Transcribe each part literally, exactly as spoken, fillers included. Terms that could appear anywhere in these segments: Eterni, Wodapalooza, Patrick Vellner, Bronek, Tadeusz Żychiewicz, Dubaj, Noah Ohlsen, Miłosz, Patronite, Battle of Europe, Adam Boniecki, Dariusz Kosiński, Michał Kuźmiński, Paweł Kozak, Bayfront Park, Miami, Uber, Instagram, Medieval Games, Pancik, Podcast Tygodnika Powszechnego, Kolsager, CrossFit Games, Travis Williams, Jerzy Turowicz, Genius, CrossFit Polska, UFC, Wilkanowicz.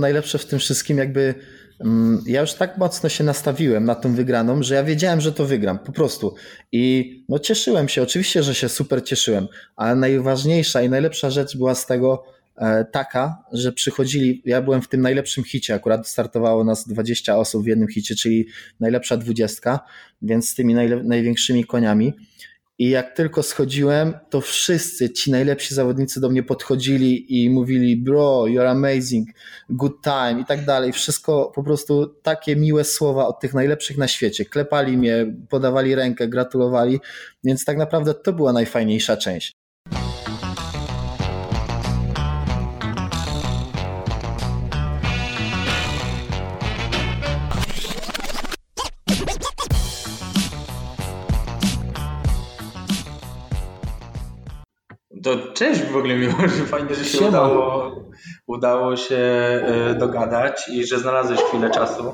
najlepsze w tym wszystkim jakby... Ja już tak mocno się nastawiłem na tą wygraną, że ja wiedziałem, że to wygram, po prostu. I no cieszyłem się, oczywiście, że się super cieszyłem, ale najważniejsza i najlepsza rzecz była z tego taka, że przychodzili, ja byłem w tym najlepszym hicie, akurat startowało nas dwadzieścia osób w jednym hicie, czyli najlepsza dwudziestka, więc z tymi najle- największymi koniami. I jak tylko schodziłem, to wszyscy ci najlepsi zawodnicy do mnie podchodzili i mówili bro, you're amazing, good time i tak dalej. Wszystko po prostu takie miłe słowa od tych najlepszych na świecie. Klepali mnie, podawali rękę, gratulowali, więc tak naprawdę to była najfajniejsza część. To cześć w ogóle, Miłosz, fajnie, że się udało, udało się dogadać i że znalazłeś chwilę czasu.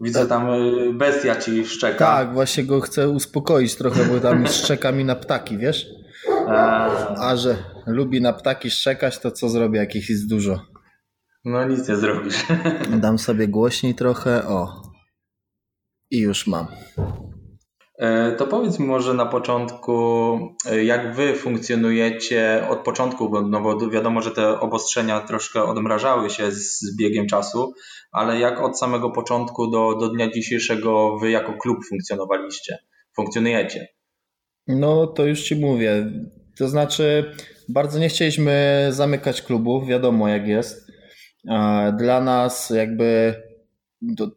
Widzę, tam bestia ci szczeka. Tak, właśnie go chcę uspokoić trochę, bo tam szczeka mi na ptaki, wiesz? A że lubi na ptaki szczekać, to co zrobię, jakich jest dużo? No nic nie zrobisz. Dam sobie głośniej trochę, o. I już mam. To powiedz mi może na początku, jak wy funkcjonujecie od początku, no bo wiadomo, że te obostrzenia troszkę odmrażały się z biegiem czasu, ale jak od samego początku do, do dnia dzisiejszego wy jako klub funkcjonowaliście, funkcjonujecie? No to już ci mówię, to znaczy bardzo nie chcieliśmy zamykać klubów, wiadomo jak jest, dla nas jakby...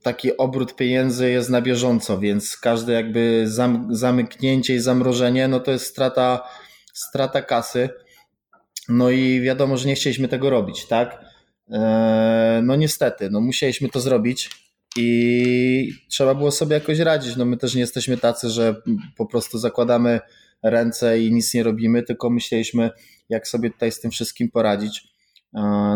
Taki obrót pieniędzy jest na bieżąco, więc każde jakby zamknięcie i zamrożenie, no to jest strata, strata kasy. No i wiadomo, że nie chcieliśmy tego robić, tak? No niestety, no musieliśmy to zrobić i trzeba było sobie jakoś radzić. No my też nie jesteśmy tacy, że po prostu zakładamy ręce i nic nie robimy, tylko myśleliśmy, jak sobie tutaj z tym wszystkim poradzić.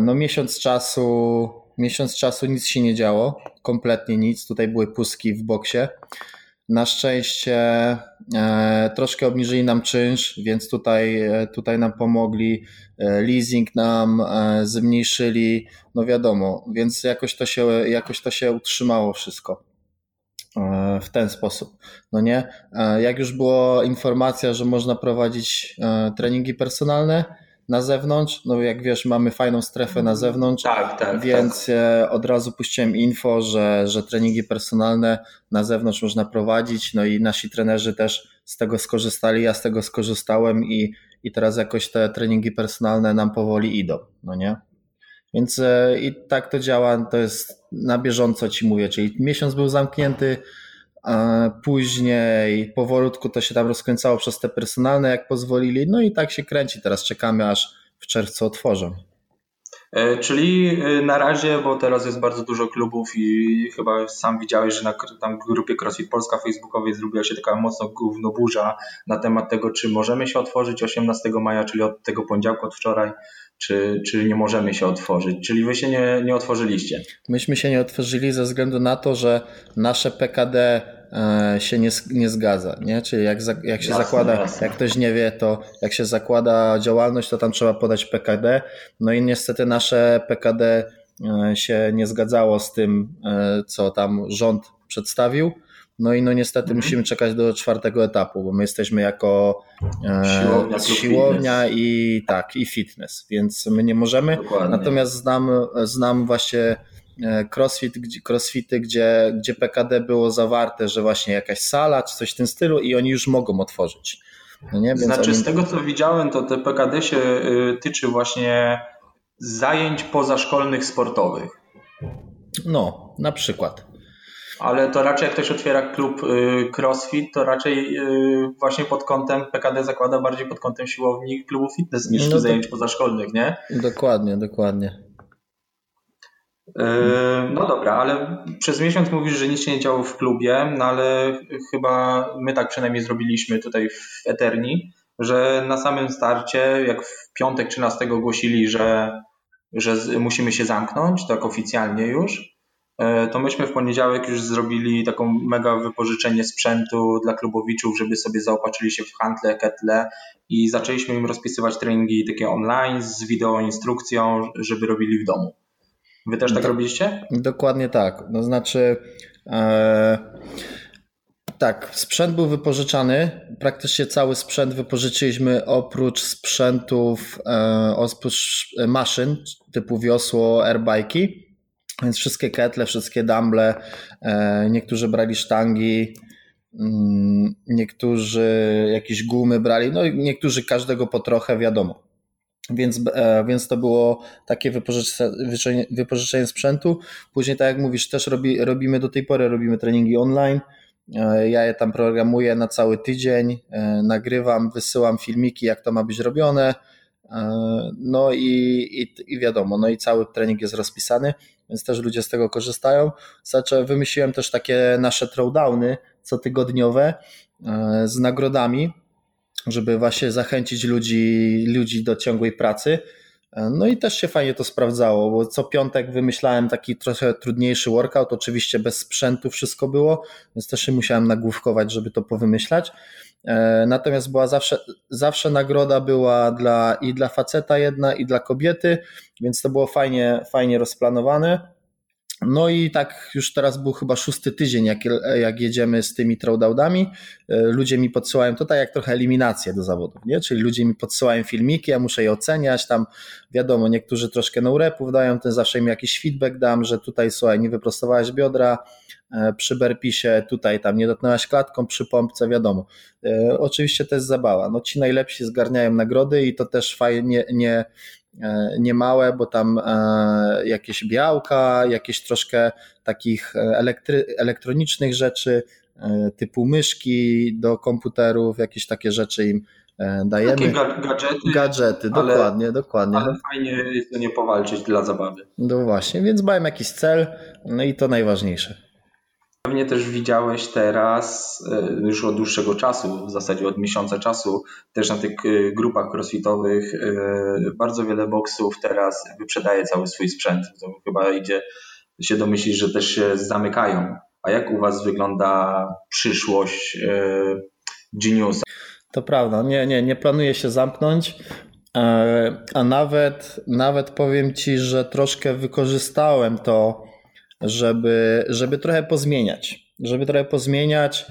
No miesiąc czasu... Miesiąc czasu nic się nie działo, kompletnie nic, tutaj były pustki w boksie. Na szczęście e, troszkę obniżyli nam czynsz, więc tutaj, e, tutaj nam pomogli, e, leasing nam e, zmniejszyli, no wiadomo, więc jakoś to się, jakoś to się utrzymało wszystko e, w ten sposób. No nie? E, jak już była informacja, że można prowadzić e, treningi personalne, na zewnątrz, no jak wiesz, mamy fajną strefę na zewnątrz, tak, tak, więc tak. Od razu puściłem info, że, że treningi personalne na zewnątrz można prowadzić, no i nasi trenerzy też z tego skorzystali, ja z tego skorzystałem i, i teraz jakoś te treningi personalne nam powoli idą, no nie? Więc i tak to działa, to jest na bieżąco ci mówię, czyli miesiąc był zamknięty, później powolutku to się tam rozkręcało przez te personalne, jak pozwolili, no i tak się kręci. Teraz czekamy, aż w czerwcu otworzą. Czyli na razie, bo teraz jest bardzo dużo klubów i chyba sam widziałeś, że na tam grupie CrossFit Polska facebookowej zrobiła się taka mocno gównoburza na temat tego, czy możemy się otworzyć osiemnastego maja, czyli od tego poniedziałku, od wczoraj, czy, czy nie możemy się otworzyć. Czyli wy się nie, nie otworzyliście. Myśmy się nie otworzyli ze względu na to, że nasze P K D się nie, nie zgadza, nie? Czyli jak, jak się jasne, zakłada, jasne. Jak ktoś nie wie, to jak się zakłada działalność, to tam trzeba podać P K D, no i niestety nasze P K D się nie zgadzało z tym, co tam rząd przedstawił, no i no niestety mhm. musimy czekać do czwartego etapu, bo my jesteśmy jako siłownia, siłownia i tak, i fitness, więc my nie możemy. Dokładnie. Natomiast znam, znam właśnie CrossFit, crossfity, gdzie, gdzie P K D było zawarte, że właśnie jakaś sala czy coś w tym stylu i oni już mogą otworzyć. No nie? Więc znaczy oni... z tego co widziałem, to te P K D się tyczy właśnie zajęć pozaszkolnych sportowych. No, na przykład. Ale to raczej jak ktoś otwiera klub CrossFit, to raczej właśnie pod kątem P K D zakłada bardziej pod kątem siłowni klubów fitness niż no to... zajęć pozaszkolnych, nie? Dokładnie, dokładnie. No dobra, ale przez miesiąc mówisz, że nic się nie działo w klubie, no ale chyba my tak przynajmniej zrobiliśmy tutaj w Eterni, że na samym starcie, jak w piątek trzynastego ogłosili, że, że musimy się zamknąć, tak oficjalnie już, to myśmy w poniedziałek już zrobili taką mega wypożyczenie sprzętu dla klubowiczów, żeby sobie zaopatrzyli się w handle, ketle i zaczęliśmy im rozpisywać treningi takie online z wideoinstrukcją, żeby robili w domu. Wy też tak Do, robiliście? Dokładnie tak. No znaczy e, tak, sprzęt był wypożyczany. Praktycznie cały sprzęt wypożyczyliśmy oprócz sprzętów, e, oprócz maszyn typu wiosło, airbike'i. Więc wszystkie ketle, wszystkie dumble, e, niektórzy brali sztangi, mm, niektórzy jakieś gumy brali, no i niektórzy każdego po trochę, wiadomo. Więc, więc to było takie wypożyczenie, wypożyczenie sprzętu. Później, tak jak mówisz, też robi, robimy do tej pory robimy treningi online. Ja je tam programuję na cały tydzień, nagrywam, wysyłam filmiki, jak to ma być robione. No i, i, i wiadomo, no i cały trening jest rozpisany, więc też ludzie z tego korzystają. Znaczy, wymyśliłem też takie nasze throwdowny cotygodniowe z nagrodami, żeby właśnie zachęcić ludzi, ludzi do ciągłej pracy. No i też się fajnie to sprawdzało, bo co piątek wymyślałem taki trochę trudniejszy workout, oczywiście bez sprzętu wszystko było, więc też się musiałem nagłówkować, żeby to powymyślać. Natomiast była zawsze, zawsze nagroda była dla, i dla faceta jedna, i dla kobiety, więc to było fajnie, fajnie rozplanowane. No i tak już teraz był chyba szósty tydzień, jak, jak jedziemy z tymi throwdownami. Ludzie mi podsyłają, to tak jak trochę eliminację do zawodów, nie? Czyli ludzie mi podsyłają filmiki, ja muszę je oceniać, tam wiadomo, niektórzy troszkę no repów dają, ten zawsze im jakiś feedback dam, że tutaj słuchaj, nie wyprostowałeś biodra, przy burpeesie tutaj tam nie dotknęłaś klatką, przy pompce, wiadomo. Oczywiście to jest zabawa, no ci najlepsi zgarniają nagrody i to też fajnie, nie... nie małe, bo tam jakieś białka, jakieś troszkę takich elektry, elektronicznych rzeczy typu myszki do komputerów, jakieś takie rzeczy im dajemy. Takie gadżety. Gadżety, ale, dokładnie, dokładnie. Ale fajnie jest to nie powalczyć dla zabawy. No właśnie, więc mają jakiś cel, no i to najważniejsze. Pewnie też widziałeś teraz, już od dłuższego czasu, w zasadzie od miesiąca czasu, też na tych grupach crossfitowych bardzo wiele boksów teraz wyprzedaje cały swój sprzęt. To chyba idzie, się domyślić, że też się zamykają. A jak u was wygląda przyszłość Geniusa? To prawda, nie, nie, nie planuję się zamknąć. A nawet, nawet powiem ci, że troszkę wykorzystałem to, żeby, żeby trochę pozmieniać, żeby trochę pozmieniać,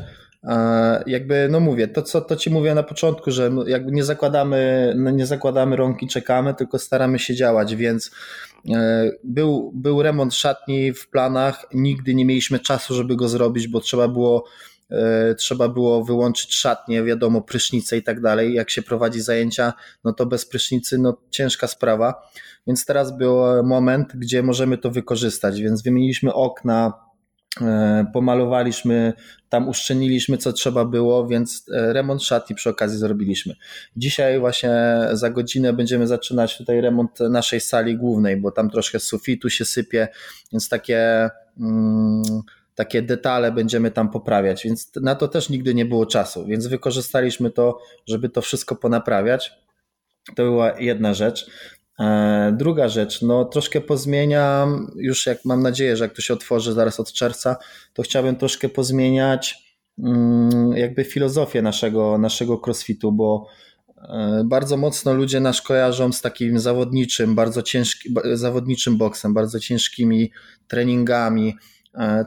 jakby no mówię, to co to ci mówię na początku, że jakby nie zakładamy, no nie zakładamy rąk i czekamy, tylko staramy się działać, więc był, był remont szatni w planach, nigdy nie mieliśmy czasu, żeby go zrobić, bo trzeba było trzeba było wyłączyć szatnię, wiadomo, prysznice i tak dalej. Jak się prowadzi zajęcia, no to bez prysznicy, no ciężka sprawa. Więc teraz był moment, gdzie możemy to wykorzystać, więc wymieniliśmy okna, pomalowaliśmy, tam uszczelniliśmy co trzeba było, więc remont szatni przy okazji zrobiliśmy. Dzisiaj właśnie za godzinę będziemy zaczynać tutaj remont naszej sali głównej, bo tam troszkę z sufitu się sypie, więc takie... Mm, Takie detale będziemy tam poprawiać, więc na to też nigdy nie było czasu, więc wykorzystaliśmy to, żeby to wszystko ponaprawiać. To była jedna rzecz. Druga rzecz, no troszkę pozmieniam, już jak mam nadzieję, że jak to się otworzy zaraz od czerwca, to chciałbym troszkę pozmieniać jakby filozofię naszego, naszego crossfitu, bo bardzo mocno ludzie nas kojarzą z takim zawodniczym, bardzo ciężkim, zawodniczym boksem, bardzo ciężkimi treningami,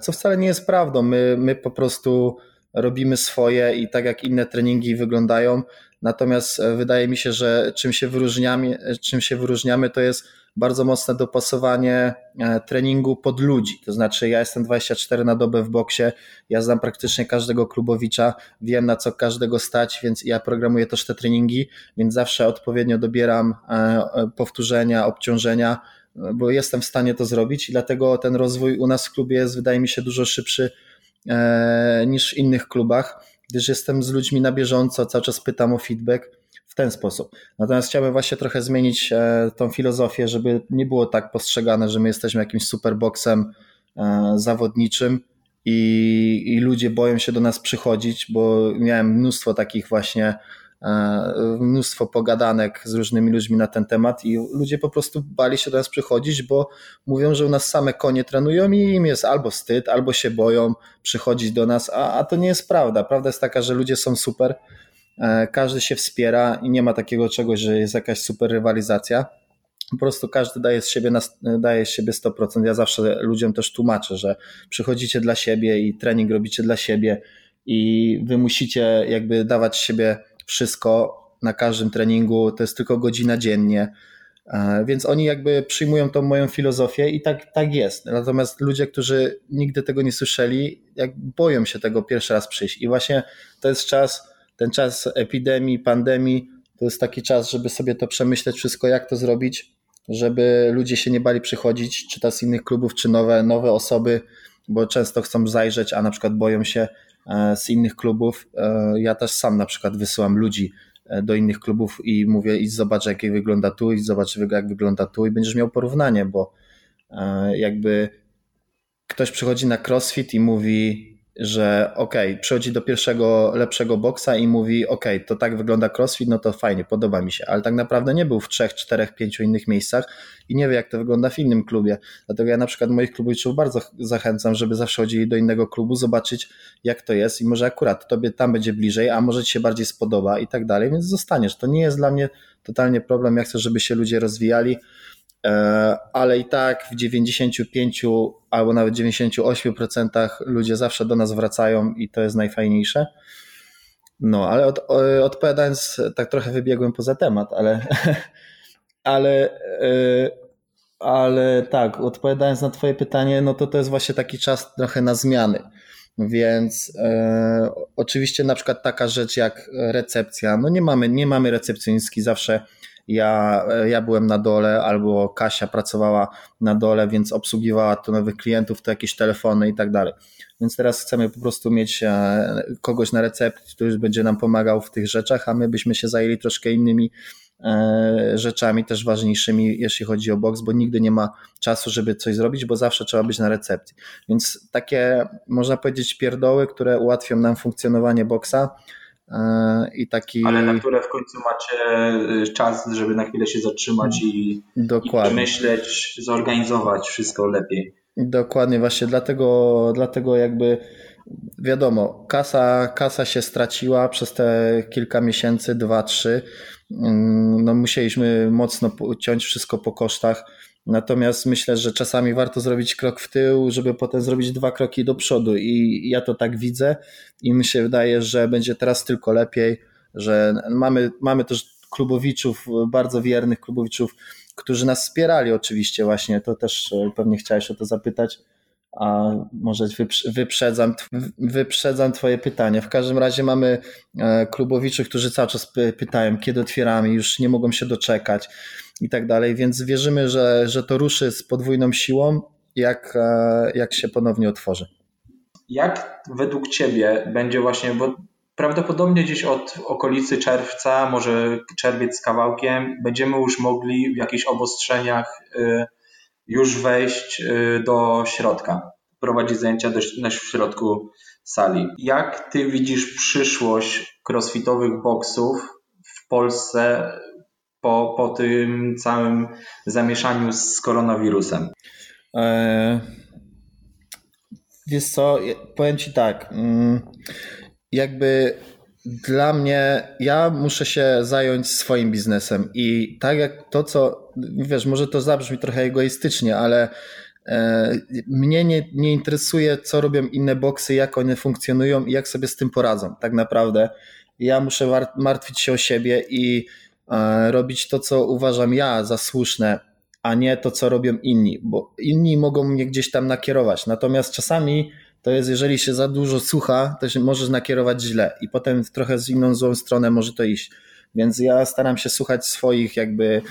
co wcale nie jest prawdą. My, my po prostu robimy swoje i tak jak inne treningi wyglądają, natomiast wydaje mi się, że czym się wyróżniamy, czym się wyróżniamy to jest bardzo mocne dopasowanie treningu pod ludzi, to znaczy ja jestem dwadzieścia cztery na dobę w boksie, ja znam praktycznie każdego klubowicza, wiem na co każdego stać, więc ja programuję też te treningi, więc zawsze odpowiednio dobieram powtórzenia, obciążenia, bo jestem w stanie to zrobić i dlatego ten rozwój u nas w klubie jest, wydaje mi się, dużo szybszy e, niż w innych klubach, gdyż jestem z ludźmi na bieżąco, cały czas pytam o feedback w ten sposób. Natomiast chciałbym właśnie trochę zmienić e, tą filozofię, żeby nie było tak postrzegane, że my jesteśmy jakimś superboksem e, zawodniczym i, i ludzie boją się do nas przychodzić, bo miałem mnóstwo takich właśnie mnóstwo pogadanek z różnymi ludźmi na ten temat i ludzie po prostu bali się do nas przychodzić, bo mówią, że u nas same konie trenują i im jest albo wstyd, albo się boją przychodzić do nas, a, a to nie jest prawda. Prawda jest taka, że ludzie są super, każdy się wspiera i nie ma takiego czegoś, że jest jakaś super rywalizacja. po prostu każdy daje z siebie, daje z siebie sto procent. Ja zawsze ludziom też tłumaczę, że przychodzicie dla siebie i trening robicie dla siebie i wy musicie jakby dawać siebie wszystko na każdym treningu, to jest tylko godzina dziennie, więc oni jakby przyjmują tą moją filozofię i tak, tak jest. Natomiast ludzie, którzy nigdy tego nie słyszeli, jak boją się tego pierwszy raz przyjść i właśnie to jest czas, ten czas epidemii, pandemii, to jest taki czas, żeby sobie to przemyśleć wszystko, jak to zrobić, żeby ludzie się nie bali przychodzić, czy to z innych klubów, czy nowe, nowe osoby, bo często chcą zajrzeć, a na przykład boją się z innych klubów. Ja też sam na przykład wysyłam ludzi do innych klubów i mówię, idź zobacz, jak wygląda tu, idź zobacz, jak wygląda tu i będziesz miał porównanie, bo jakby ktoś przychodzi na CrossFit i mówi, że okej, okay, przychodzi do pierwszego lepszego boksa i mówi, okej, okay, to tak wygląda CrossFit, no to fajnie, podoba mi się, ale tak naprawdę nie był w trzech, czterech, pięciu innych miejscach i nie wie, jak to wygląda w innym klubie. Dlatego ja na przykład moich klubowiczów bardzo zachęcam, żeby zawsze chodzili do innego klubu, zobaczyć, jak to jest i może akurat tobie tam będzie bliżej, a może ci się bardziej spodoba i tak dalej, więc zostaniesz. To nie jest dla mnie totalnie problem, ja chcę, żeby się ludzie rozwijali, ale i tak w dziewięćdziesiąt pięć albo nawet dziewięćdziesiąt osiem procent ludzie zawsze do nas wracają i to jest najfajniejsze. No, ale od, odpowiadając, tak trochę wybiegłem poza temat, ale, ale, ale tak, odpowiadając na twoje pytanie, no to to jest właśnie taki czas trochę na zmiany. Więc e, oczywiście na przykład taka rzecz jak recepcja, no nie mamy, nie mamy recepcjonistki zawsze. Ja, ja byłem na dole albo Kasia pracowała na dole, więc obsługiwała to nowych klientów, to jakieś telefony i tak dalej. Więc teraz chcemy po prostu mieć kogoś na recepcji, który będzie nam pomagał w tych rzeczach, a my byśmy się zajęli troszkę innymi rzeczami, też ważniejszymi, jeśli chodzi o boks, bo nigdy nie ma czasu, żeby coś zrobić, bo zawsze trzeba być na recepcji. Więc takie, można powiedzieć, pierdoły, które ułatwią nam funkcjonowanie boksa. I taki... Ale na które w końcu macie czas, żeby na chwilę się zatrzymać i, i przemyśleć, zorganizować wszystko lepiej. Dokładnie, właśnie dlatego, dlatego jakby wiadomo, kasa, kasa się straciła przez te kilka miesięcy, dwa, trzy. No musieliśmy mocno ciąć wszystko po kosztach. Natomiast myślę, że czasami warto zrobić krok w tył, żeby potem zrobić dwa kroki do przodu i ja to tak widzę i mi się wydaje, że będzie teraz tylko lepiej, że mamy, mamy też klubowiczów, bardzo wiernych klubowiczów, którzy nas wspierali oczywiście właśnie, to też pewnie chciałeś o to zapytać, a może wyprzedzam, wyprzedzam twoje pytanie. W każdym razie mamy klubowiczy, którzy cały czas pytają, kiedy otwieramy, już nie mogą się doczekać i tak dalej, więc wierzymy, że, że to ruszy z podwójną siłą, jak, jak się ponownie otworzy. Jak według ciebie będzie właśnie, bo prawdopodobnie gdzieś od okolicy czerwca, może czerwiec z kawałkiem, będziemy już mogli w jakichś obostrzeniach yy, już wejść do środka, prowadzić zajęcia też w środku sali. Jak ty widzisz przyszłość crossfitowych boksów w Polsce po, po tym całym zamieszaniu z koronawirusem? Wiesz co, powiem ci tak, jakby dla mnie, ja muszę się zająć swoim biznesem i tak jak to, co, wiesz, może to zabrzmi trochę egoistycznie, ale e, mnie nie, nie interesuje, co robią inne boksy, jak one funkcjonują i jak sobie z tym poradzą. Tak naprawdę ja muszę martwić się o siebie i e, robić to, co uważam ja za słuszne, a nie to, co robią inni, bo inni mogą mnie gdzieś tam nakierować. Natomiast czasami to jest, jeżeli się za dużo słucha, to się możesz nakierować źle i potem trochę z inną złą stronę może to iść. Więc ja staram się słuchać swoich jakby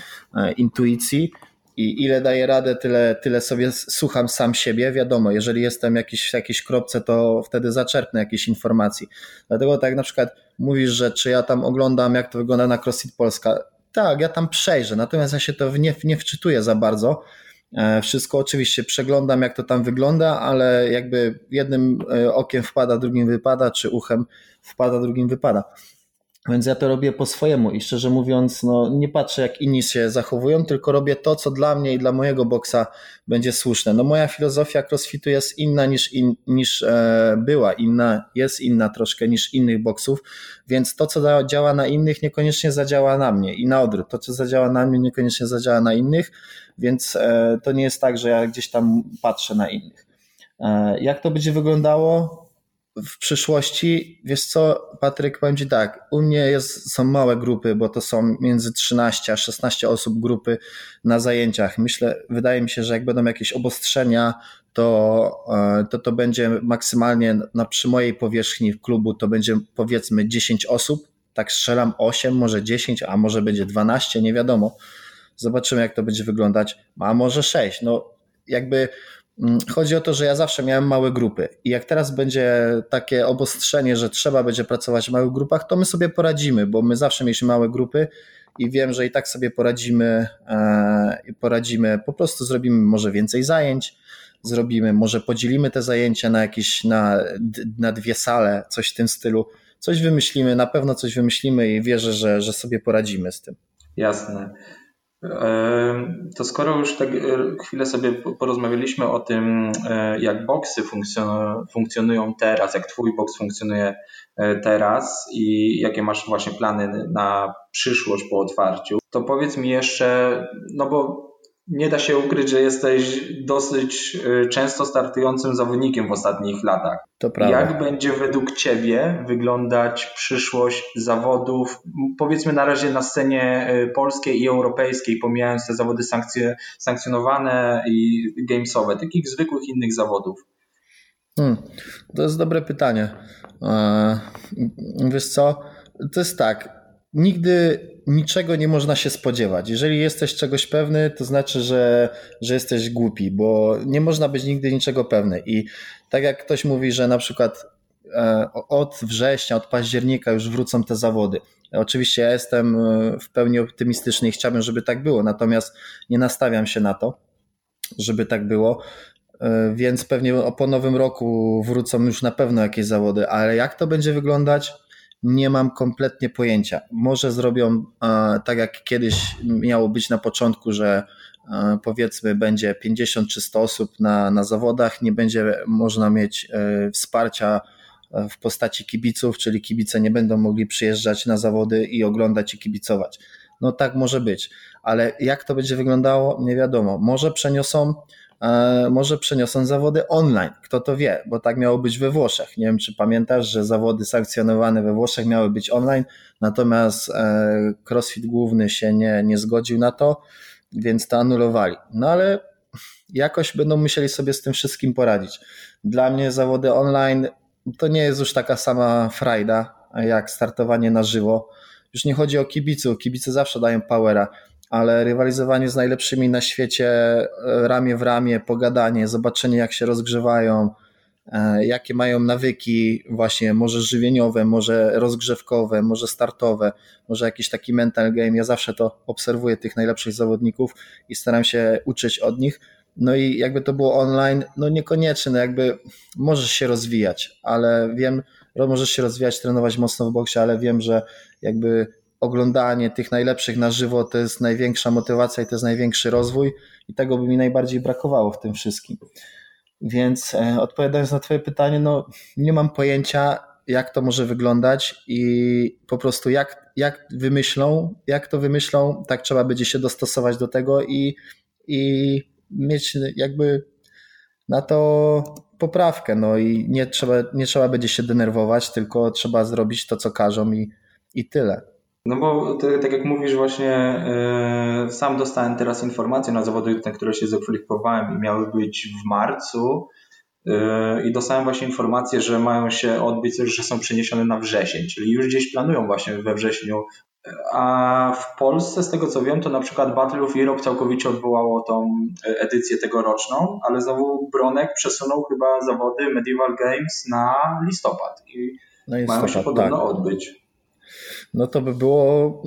intuicji i ile daję radę, tyle, tyle sobie słucham sam siebie. Wiadomo, jeżeli jestem jakiś, w jakiejś kropce, to wtedy zaczerpnę jakieś informacji. Dlatego tak na przykład mówisz, że czy ja tam oglądam, jak to wygląda na CrossFit Polska. Tak, ja tam przejrzę, natomiast ja się to nie, nie wczytuję za bardzo. Wszystko oczywiście przeglądam, jak to tam wygląda, ale jakby jednym okiem wpada, drugim wypada, czy uchem wpada, drugim wypada. Więc ja to robię po swojemu i szczerze mówiąc, no, nie patrzę jak inni się zachowują, tylko robię to, co dla mnie i dla mojego boksa będzie słuszne. No, moja filozofia crossfitu jest inna niż, in, niż e, była, inna, jest inna troszkę niż innych boksów, więc to, co da, działa na innych, niekoniecznie zadziała na mnie i na odwrót. To, co zadziała na mnie, niekoniecznie zadziała na innych, więc e, to nie jest tak, że ja gdzieś tam patrzę na innych. E, jak to będzie wyglądało w przyszłości? Wiesz co, Patryk, powiem Ci tak, u mnie jest, są małe grupy, bo to są między trzynaście a szesnaście osób grupy na zajęciach. Myślę, wydaje mi się, że jak będą jakieś obostrzenia, to to, to będzie maksymalnie na, przy mojej powierzchni w klubu to będzie powiedzmy dziesięć osób, tak strzelam osiem, może dziesięć, a może będzie dwanaście, nie wiadomo. Zobaczymy, jak to będzie wyglądać, a może sześć, no jakby... Chodzi o to, że ja zawsze miałem małe grupy i jak teraz będzie takie obostrzenie, że trzeba będzie pracować w małych grupach, to my sobie poradzimy, bo my zawsze mieliśmy małe grupy i wiem, że i tak sobie poradzimy i poradzimy, po prostu zrobimy może więcej zajęć, zrobimy, może podzielimy te zajęcia na jakieś, na, na dwie sale, coś w tym stylu, coś wymyślimy, na pewno coś wymyślimy i wierzę, że, że sobie poradzimy z tym. Jasne. To skoro już tak chwilę sobie porozmawialiśmy o tym, jak boksy funkcjonują teraz, jak twój boks funkcjonuje teraz i jakie masz właśnie plany na przyszłość po otwarciu, to powiedz mi jeszcze, no bo nie da się ukryć, że jesteś dosyć często startującym zawodnikiem w ostatnich latach. To prawda. Jak będzie według ciebie wyglądać przyszłość zawodów, powiedzmy na razie na scenie polskiej i europejskiej, pomijając te zawody sankcje, sankcjonowane i gamesowe, takich zwykłych innych zawodów? Hmm, to jest dobre pytanie. Wiesz co, to jest tak, nigdy niczego nie można się spodziewać. Jeżeli jesteś czegoś pewny, to znaczy, że, że jesteś głupi, bo nie można być nigdy niczego pewny. I tak jak ktoś mówi, że na przykład od września, od października już wrócą te zawody. Oczywiście ja jestem w pełni optymistyczny i chciałbym, żeby tak było, natomiast nie nastawiam się na to, żeby tak było. Więc pewnie po nowym roku wrócą już na pewno jakieś zawody, ale jak to będzie wyglądać? Nie mam kompletnie pojęcia. Może zrobią e, tak jak kiedyś miało być na początku, że e, powiedzmy będzie pięćdziesiąt czy sto osób na, na zawodach, nie będzie można mieć e, wsparcia e, w postaci kibiców, czyli kibice nie będą mogli przyjeżdżać na zawody i oglądać i kibicować. No tak może być, ale jak to będzie wyglądało, nie wiadomo. Może przeniosą Może przeniosą zawody online, kto to wie, bo tak miało być we Włoszech. Nie wiem, czy pamiętasz, że zawody sankcjonowane we Włoszech miały być online, natomiast CrossFit główny się nie, nie zgodził na to, więc to anulowali. No ale jakoś będą musieli sobie z tym wszystkim poradzić. Dla mnie zawody online to nie jest już taka sama frajda jak startowanie na żywo. Już nie chodzi o kibiców, kibice zawsze dają powera, ale rywalizowanie z najlepszymi na świecie, ramię w ramię, pogadanie, zobaczenie jak się rozgrzewają, jakie mają nawyki właśnie może żywieniowe, może rozgrzewkowe, może startowe, może jakiś taki mental game. Ja zawsze to obserwuję tych najlepszych zawodników i staram się uczyć od nich. No i jakby to było online, no niekoniecznie, no jakby możesz się rozwijać, ale wiem, możesz się rozwijać, trenować mocno w boksie, ale wiem, że jakby oglądanie tych najlepszych na żywo to jest największa motywacja i to jest największy rozwój i tego by mi najbardziej brakowało w tym wszystkim. Więc e, odpowiadając na twoje pytanie, no nie mam pojęcia jak to może wyglądać i po prostu jak, jak wymyślą, jak to wymyślą, tak trzeba będzie się dostosować do tego i, i mieć jakby na to poprawkę. No i nie trzeba, nie trzeba będzie się denerwować, tylko trzeba zrobić to co każą i, i tyle. No bo ty, tak jak mówisz właśnie, yy, sam dostałem teraz informację na zawody, na które się zakwalifikowałem i miały być w marcu yy, i dostałem właśnie informację, że mają się odbyć, że są przeniesione na wrzesień, czyli już gdzieś planują właśnie we wrześniu, a w Polsce z tego co wiem to na przykład Battle of Europe całkowicie odwołało tą edycję tegoroczną, ale znowu Bronek przesunął chyba zawody Medieval Games na listopad i no mają się podobno tak odbyć. No to by było,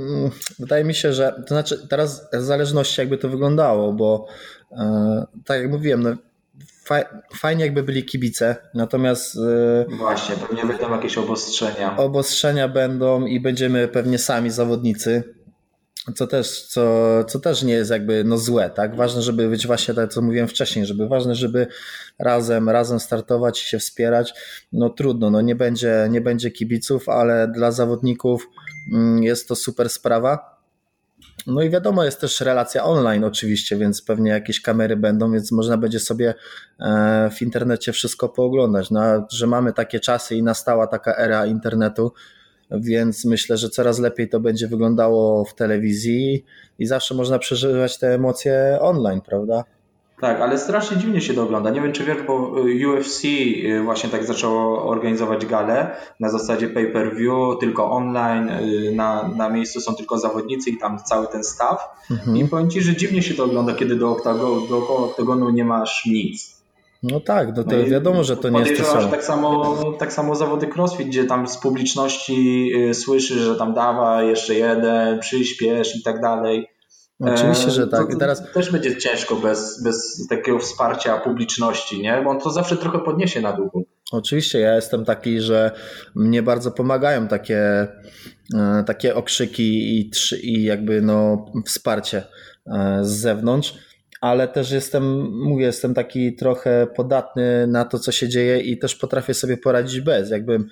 wydaje mi się, że to znaczy teraz w zależności jakby to wyglądało, bo e, tak jak mówiłem, no, fajnie jakby byli kibice, natomiast... Właśnie, pewnie będą jakieś obostrzenia. Obostrzenia będą i będziemy pewnie sami zawodnicy, co też, co, co też nie jest jakby no złe, tak? Ważne, żeby być właśnie tak, co mówiłem wcześniej, żeby ważne, żeby razem, razem startować i się wspierać. No trudno, no nie będzie, nie będzie kibiców, ale dla zawodników jest to super sprawa. No i wiadomo, jest też relacja online oczywiście, więc pewnie jakieś kamery będą, więc można będzie sobie w internecie wszystko pooglądać. No, że mamy takie czasy i nastała taka era internetu, więc myślę, że coraz lepiej to będzie wyglądało w telewizji i zawsze można przeżywać te emocje online, prawda? Tak, ale strasznie dziwnie się to ogląda. Nie wiem, czy wiesz, bo U F C właśnie tak zaczęło organizować galę na zasadzie pay-per-view, tylko online, na, na miejscu są tylko zawodnicy i tam cały ten staw. Mhm. I powiem ci, że dziwnie się to ogląda, kiedy do oktagonu, dookoła oktagonu nie masz nic. No tak, do tego no wiadomo, że to nie jest to samo. Tak samo. Tak samo zawody CrossFit, gdzie tam z publiczności słyszysz, że tam dawaj, jeszcze jeden, przyśpiesz i tak dalej. Oczywiście, że tak. To, to teraz... Też będzie ciężko bez, bez takiego wsparcia publiczności, nie? Bo on to zawsze trochę podniesie na długu. Oczywiście, ja jestem taki, że mnie bardzo pomagają takie, takie okrzyki i, i jakby no wsparcie z zewnątrz, ale też jestem, mówię, jestem taki trochę podatny na to, co się dzieje i też potrafię sobie poradzić bez, jakbym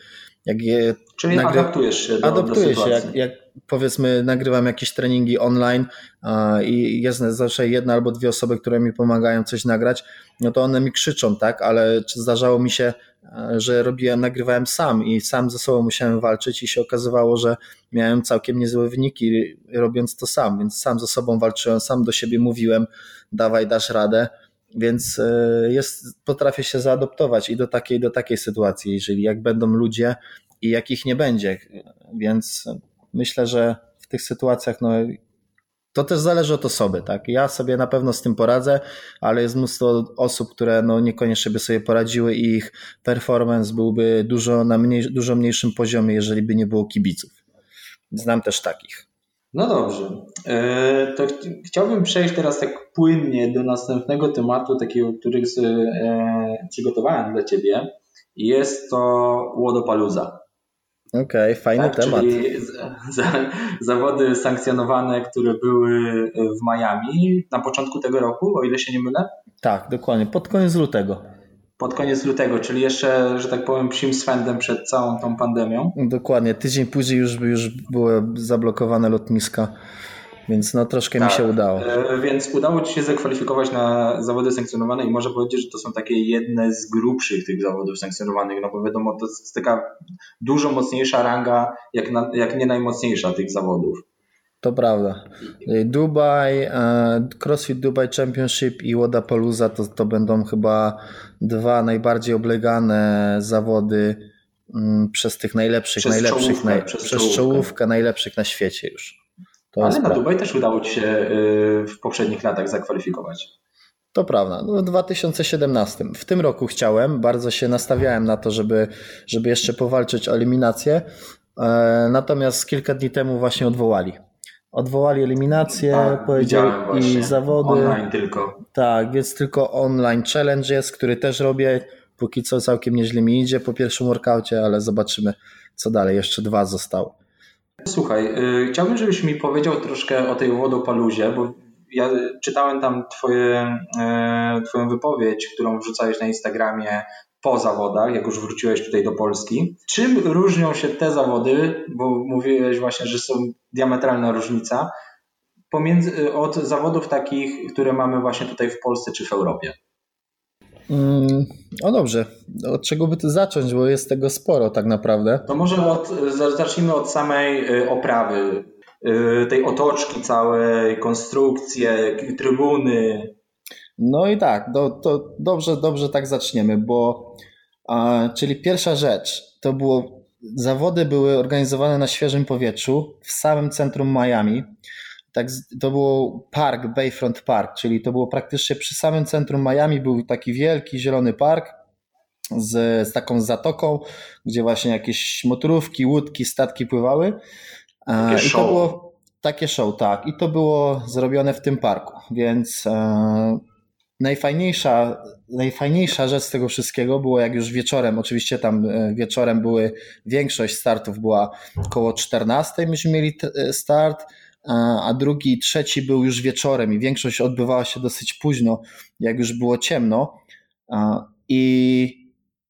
Jak je Czyli nagry... adaptujesz się do, adaptuję do się, jak, jak powiedzmy nagrywam jakieś treningi online uh, i jest zawsze jedna albo dwie osoby, które mi pomagają coś nagrać, no to one mi krzyczą, tak, ale zdarzało mi się, że robiłem, nagrywałem sam i sam ze sobą musiałem walczyć i się okazywało, że miałem całkiem niezłe wyniki robiąc to sam, więc sam ze sobą walczyłem, sam do siebie mówiłem, dawaj, dasz radę. Więc jest, potrafię się zaadoptować i do takiej, do takiej sytuacji, jeżeli jak będą ludzie i jak ich nie będzie. Więc myślę, że w tych sytuacjach no, to też zależy od osoby. Tak? Ja sobie na pewno z tym poradzę, ale jest mnóstwo osób, które no, niekoniecznie by sobie poradziły i ich performance byłby dużo na mniej, dużo mniejszym poziomie, jeżeli by nie było kibiców. Znam też takich. No dobrze, to ch- chciałbym przejść teraz tak płynnie do następnego tematu, takiego, który e, przygotowałem dla Ciebie. Jest to Wodapalooza. Okej, okay, fajny tak, temat. Czyli z- z- zawody sankcjonowane, które były w Miami na początku tego roku, o ile się nie mylę? Tak, dokładnie, pod koniec lutego. Pod koniec lutego, czyli jeszcze, że tak powiem, psim swędem przed całą tą pandemią. Dokładnie, tydzień później już, już były zablokowane lotniska, więc no troszkę tak, mi się udało. E, więc udało Ci się zakwalifikować na zawody sankcjonowane i może powiedzieć, że to są takie jedne z grubszych tych zawodów sankcjonowanych, no bo wiadomo, to jest taka dużo mocniejsza ranga, jak, na, jak nie najmocniejsza tych zawodów. To prawda. Dubaj, CrossFit Dubai Championship i Wodapalooza to, to będą chyba dwa najbardziej oblegane zawody przez tych najlepszych, przez najlepszych, czołówkę, naj, przez, przez czołówkę. czołówkę najlepszych na świecie już. To Ale na prawda. Dubaj też udało Ci się w poprzednich latach zakwalifikować. To prawda. No w dwa tysiące siedemnastym. W tym roku chciałem, bardzo się nastawiałem na to, żeby, żeby jeszcze powalczyć o eliminację. Natomiast kilka dni temu właśnie odwołali. Odwołali eliminację, tak, powiedzieli i zawody. Online tylko. Tak, więc tylko online challenge jest, który też robię. Póki co całkiem nieźle mi idzie po pierwszym workoucie, ale zobaczymy co dalej. Jeszcze dwa zostały. Słuchaj, yy, chciałbym, żebyś mi powiedział troszkę o tej Wodapaloozie, bo ja czytałem tam twoje, yy, twoją wypowiedź, którą wrzucałeś na Instagramie po zawodach, jak już wróciłeś tutaj do Polski. Czym różnią się te zawody, bo mówiłeś właśnie, że są diametralna różnica, pomiędzy, od zawodów takich, które mamy właśnie tutaj w Polsce czy w Europie? Mm, o dobrze, od czego by tu zacząć, bo jest tego sporo tak naprawdę. To może od, zacznijmy od samej oprawy, tej otoczki całej, konstrukcje, trybuny. No i tak, do, to dobrze, dobrze tak zaczniemy, bo a, czyli pierwsza rzecz, to było, zawody były organizowane na świeżym powietrzu w samym centrum Miami. Tak, to był park, Bayfront Park, czyli to było praktycznie przy samym centrum Miami, był taki wielki zielony park z, z taką zatoką, gdzie właśnie jakieś motorówki, łódki, statki pływały. A, i to było takie show, tak. I to było zrobione w tym parku, więc... A, Najfajniejsza, najfajniejsza rzecz z tego wszystkiego było, jak już wieczorem, oczywiście tam wieczorem były, większość startów była około czternastej, myśmy mieli start, a drugi i trzeci był już wieczorem i większość odbywała się dosyć późno, jak już było ciemno. I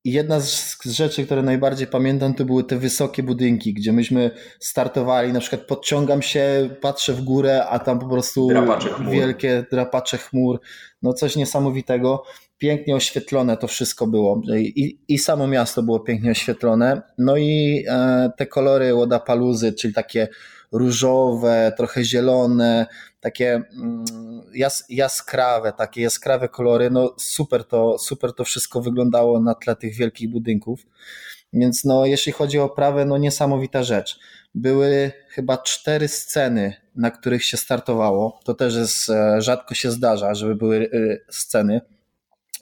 jedna z rzeczy, które najbardziej pamiętam, to były te wysokie budynki, gdzie myśmy startowali, na przykład podciągam się, patrzę w górę, a tam po prostu drapacze wielkie drapacze chmur, no coś niesamowitego, pięknie oświetlone to wszystko było i, i samo miasto było pięknie oświetlone, no i e, te kolory Wodapaloozy, czyli takie różowe, trochę zielone, takie jas, jaskrawe, takie jaskrawe kolory, no super to, super to wszystko wyglądało na tle tych wielkich budynków, więc no jeśli chodzi o oprawę, no niesamowita rzecz. Były chyba cztery sceny, na których się startowało, to też jest, rzadko się zdarza, żeby były sceny,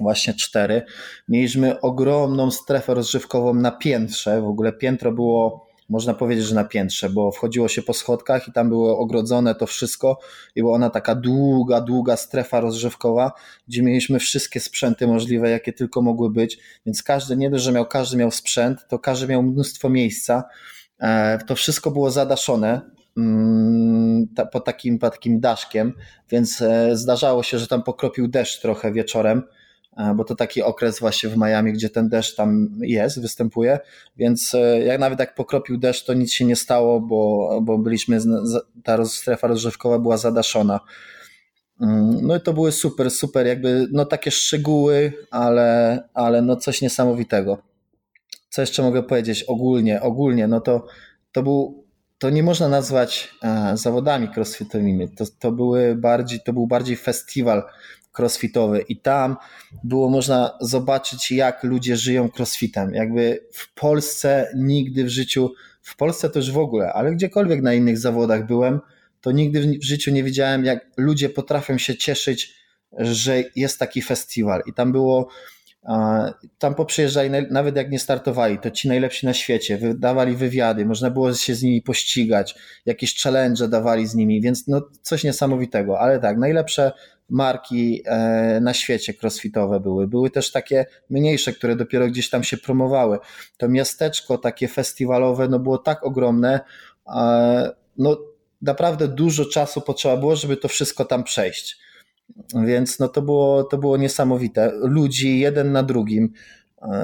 właśnie cztery. Mieliśmy ogromną strefę rozgrzewkową na piętrze, w ogóle piętro było, można powiedzieć, że na piętrze, bo wchodziło się po schodkach i tam było ogrodzone to wszystko i była ona taka długa, długa strefa rozgrzewkowa, gdzie mieliśmy wszystkie sprzęty możliwe, jakie tylko mogły być, więc każdy, nie dość, że miał, każdy miał sprzęt, to każdy miał mnóstwo miejsca. To wszystko było zadaszone pod takim, pod takim daszkiem, więc zdarzało się, że tam pokropił deszcz trochę wieczorem, bo to taki okres właśnie w Miami, gdzie ten deszcz tam jest, występuje, więc jak nawet jak pokropił deszcz, to nic się nie stało, bo, bo byliśmy, ta strefa rozgrzewkowa była zadaszona. No i to były super, super jakby, no takie szczegóły, ale, ale no coś niesamowitego. Co jeszcze mogę powiedzieć ogólnie, ogólnie, no to, to był, to nie można nazwać a, zawodami crossfitowymi, to, to były bardziej, to był bardziej festiwal crossfitowy i tam było można zobaczyć, jak ludzie żyją crossfitem. Jakby w Polsce nigdy w życiu, w Polsce to już w ogóle, ale gdziekolwiek na innych zawodach byłem, to nigdy w życiu nie widziałem, jak ludzie potrafią się cieszyć, że jest taki festiwal. I tam było, tam poprzyjeżdżali, nawet jak nie startowali, to ci najlepsi na świecie, dawali wywiady, można było się z nimi pościgać, jakieś challenge dawali z nimi, więc no coś niesamowitego, ale tak, najlepsze marki na świecie crossfitowe były. Były też takie mniejsze, które dopiero gdzieś tam się promowały. To miasteczko takie festiwalowe no było tak ogromne, no naprawdę dużo czasu potrzeba było, żeby to wszystko tam przejść. Więc no to było, to było niesamowite. Ludzi jeden na drugim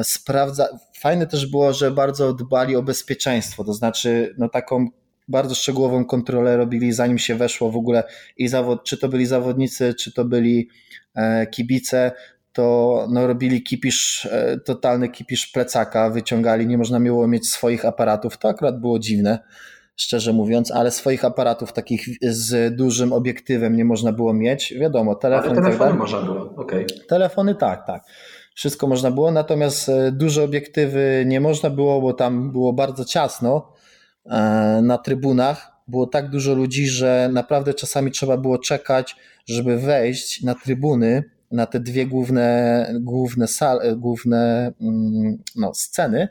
sprawdza. Fajne też było, że bardzo dbali o bezpieczeństwo, to znaczy no taką bardzo szczegółową kontrolę robili, zanim się weszło w ogóle i zawod, czy to byli zawodnicy, czy to byli e, kibice, to no, robili kipisz, e, totalny kipisz plecaka, wyciągali, nie można było mieć swoich aparatów, to akurat było dziwne, szczerze mówiąc, ale swoich aparatów takich z dużym obiektywem nie można było mieć, wiadomo, telefon. Ale telefony tak można było, okej. Okay. Telefony tak, tak. Wszystko można było, natomiast duże obiektywy nie można było, bo tam było bardzo ciasno na trybunach, było tak dużo ludzi, że naprawdę czasami trzeba było czekać, żeby wejść na trybuny, na te dwie główne, główne, sale, główne no, sceny,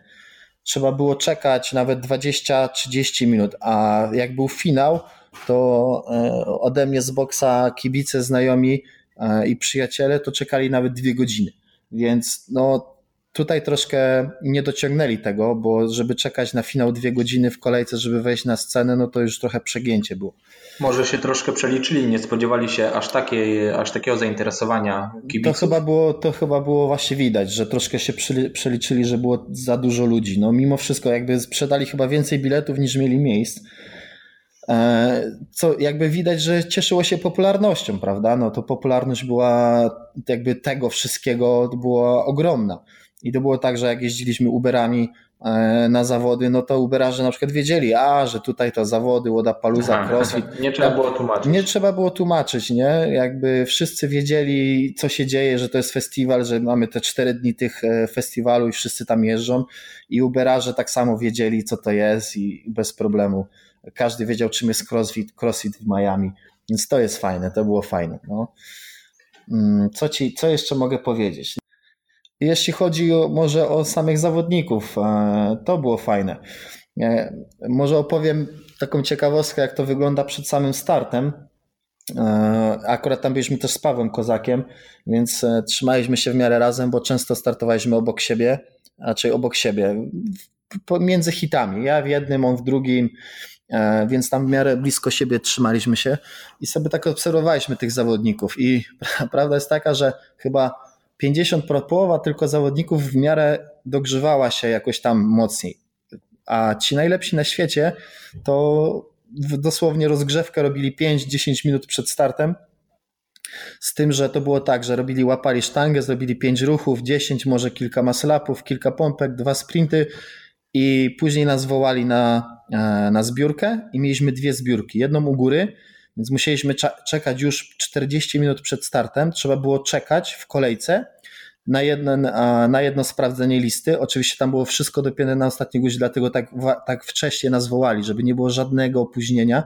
trzeba było czekać nawet dwadzieścia trzydzieści minut, a jak był finał, to ode mnie z boksa kibice, znajomi i przyjaciele to czekali nawet dwie godziny, więc no tutaj troszkę nie dociągnęli tego, bo żeby czekać na finał dwie godziny w kolejce, żeby wejść na scenę, no to już trochę przegięcie było. Może się troszkę przeliczyli, nie spodziewali się aż, takiej, aż takiego zainteresowania kibiców. To chyba było, to chyba było właśnie widać, że troszkę się przeliczyli, że było za dużo ludzi. No mimo wszystko jakby sprzedali chyba więcej biletów niż mieli miejsc. Co jakby widać, że cieszyło się popularnością, prawda? No to popularność była jakby tego wszystkiego była ogromna. I to było tak, że jak jeździliśmy Uberami na zawody, no to Uberarze na przykład wiedzieli, a że tutaj to zawody, Wodapalooza, crossfit. Nie trzeba było tłumaczyć. Nie trzeba było tłumaczyć, nie? Jakby wszyscy wiedzieli, co się dzieje, że to jest festiwal, że mamy te cztery dni tych festiwalu i wszyscy tam jeżdżą. I Uberarze tak samo wiedzieli, co to jest i bez problemu. Każdy wiedział, czym jest crossfit, crossfit w Miami. Więc to jest fajne, to było fajne. No. Co ci, co jeszcze mogę powiedzieć? Jeśli chodzi o, może o samych zawodników, to było fajne. Może opowiem taką ciekawostkę, jak to wygląda przed samym startem. Akurat tam byliśmy też z Pawłem Kozakiem, więc trzymaliśmy się w miarę razem, bo często startowaliśmy obok siebie, raczej obok siebie, między hitami. Ja w jednym, on w drugim, więc tam w miarę blisko siebie trzymaliśmy się i sobie tak obserwowaliśmy tych zawodników. I prawda jest taka, że chyba pięćdziesiąt procent, połowa tylko zawodników w miarę dogrzewała się jakoś tam mocniej. A ci najlepsi na świecie to dosłownie rozgrzewkę robili pięć do dziesięciu minut przed startem, z tym, że to było tak, że robili, łapali sztangę, zrobili pięć ruchów, dziesięć, może kilka muscle-upów, kilka pompek, dwa sprinty i później nas wołali na, na zbiórkę i mieliśmy dwie zbiórki, jedną u góry, więc musieliśmy czekać już czterdzieści minut przed startem, trzeba było czekać w kolejce na jedno, na jedno sprawdzenie listy. Oczywiście tam było wszystko dopięte na ostatni guzik, dlatego tak, tak wcześnie nas wołali, żeby nie było żadnego opóźnienia.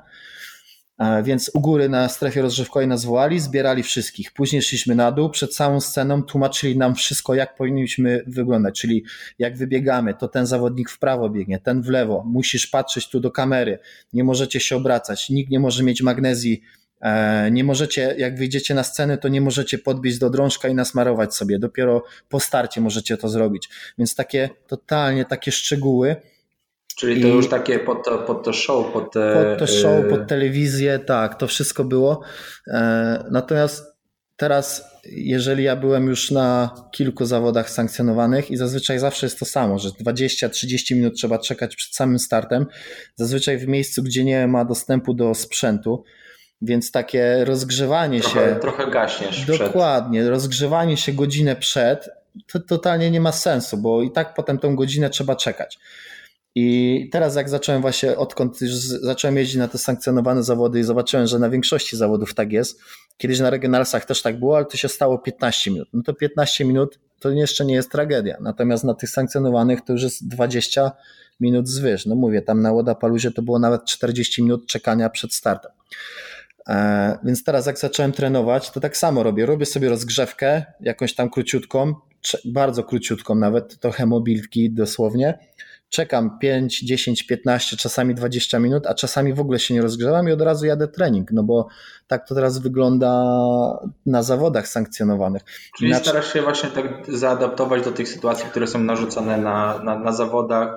Więc u góry na strefie rozgrzewkowej nas wołali, zbierali wszystkich. Później szliśmy na dół, przed całą sceną tłumaczyli nam wszystko, jak powinniśmy wyglądać, czyli jak wybiegamy, to ten zawodnik w prawo biegnie, ten w lewo, musisz patrzeć tu do kamery, nie możecie się obracać, nikt nie może mieć magnezji, nie możecie, jak wyjdziecie na scenę, to nie możecie podbić do drążka i nasmarować sobie, dopiero po starcie możecie to zrobić, więc takie totalnie takie szczegóły. Czyli to I już takie pod to, pod to show, pod te... Pod to show, pod telewizję, tak, to wszystko było. Natomiast teraz, jeżeli ja byłem już na kilku zawodach sankcjonowanych i zazwyczaj zawsze jest to samo, że dwadzieścia do trzydziestu minut trzeba czekać przed samym startem, zazwyczaj w miejscu, gdzie nie ma dostępu do sprzętu, więc takie rozgrzewanie trochę, się... Trochę gaśniesz. Dokładnie, przed. Rozgrzewanie się godzinę przed to totalnie nie ma sensu, bo i tak potem tą godzinę trzeba czekać. I teraz jak zacząłem właśnie, odkąd już zacząłem jeździć na te sankcjonowane zawody i zobaczyłem, że na większości zawodów tak jest, kiedyś na regionalsach też tak było, ale to się stało piętnaście minut. No to piętnaście minut to jeszcze nie jest tragedia, natomiast na tych sankcjonowanych to już jest dwadzieścia minut zwyż. No mówię, tam na Wodapaluzie to było nawet czterdzieści minut czekania przed startem. Więc teraz jak zacząłem trenować, to tak samo robię. Robię sobie rozgrzewkę, jakąś tam króciutką, bardzo króciutką nawet, trochę mobilki dosłownie. Czekam pięć, dziesięć, piętnaście, czasami dwadzieścia minut, a czasami w ogóle się nie rozgrzewam i od razu jadę trening, no bo tak to teraz wygląda na zawodach sankcjonowanych. Czyli Inaczej... starasz się właśnie tak zaadaptować do tych sytuacji, które są narzucane na, na, na zawodach,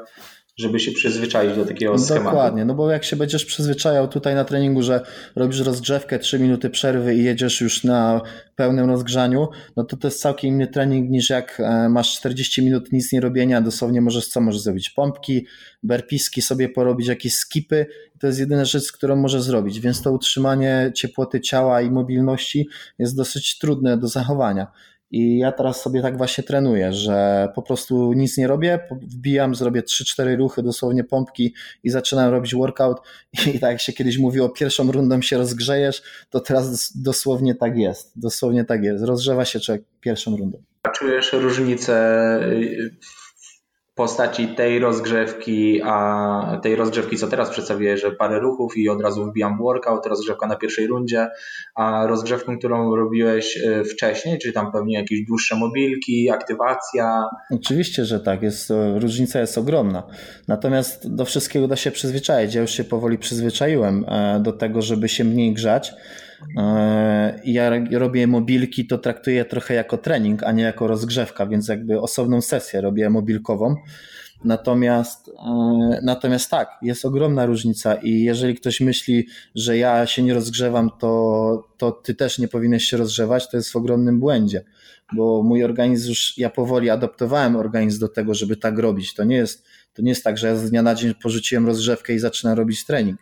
żeby się przyzwyczaić do takiego schematu. Dokładnie, no bo jak się będziesz przyzwyczajał tutaj na treningu, że robisz rozgrzewkę, trzy minuty przerwy i jedziesz już na pełnym rozgrzaniu, no to to jest całkiem inny trening niż jak masz czterdzieści minut nic nie robienia, dosłownie możesz co możesz zrobić? Pompki, burpeeski sobie porobić, jakieś skipy, to jest jedyna rzecz, którą możesz zrobić, więc to utrzymanie ciepłoty ciała i mobilności jest dosyć trudne do zachowania. I ja teraz sobie tak właśnie trenuję, że po prostu nic nie robię, wbijam, zrobię trzy cztery ruchy, dosłownie pompki i zaczynam robić workout i tak jak się kiedyś mówiło, pierwszą rundą się rozgrzejesz, to teraz dosłownie tak jest, dosłownie tak jest, rozgrzewa się człowiek pierwszą rundą. A czujesz różnicę w postaci tej rozgrzewki, a tej rozgrzewki co teraz przedstawiłeś, że parę ruchów i od razu wbijam workout, rozgrzewka na pierwszej rundzie, a rozgrzewką, którą robiłeś wcześniej, czyli tam pewnie jakieś dłuższe mobilki, aktywacja? Oczywiście, że tak, jest, różnica jest ogromna, natomiast do wszystkiego da się przyzwyczaić, ja już się powoli przyzwyczaiłem do tego, żeby się mniej grzać. Ja robię mobilki, to traktuję trochę jako trening, a nie jako rozgrzewka, więc jakby osobną sesję robię mobilkową, natomiast natomiast tak, jest ogromna różnica i jeżeli ktoś myśli, że ja się nie rozgrzewam, to, to ty też nie powinieneś się rozgrzewać, to jest w ogromnym błędzie, bo mój organizm już, ja powoli adaptowałem organizm do tego, żeby tak robić, to nie jest, to nie jest tak, że ja z dnia na dzień porzuciłem rozgrzewkę i zaczynam robić trening.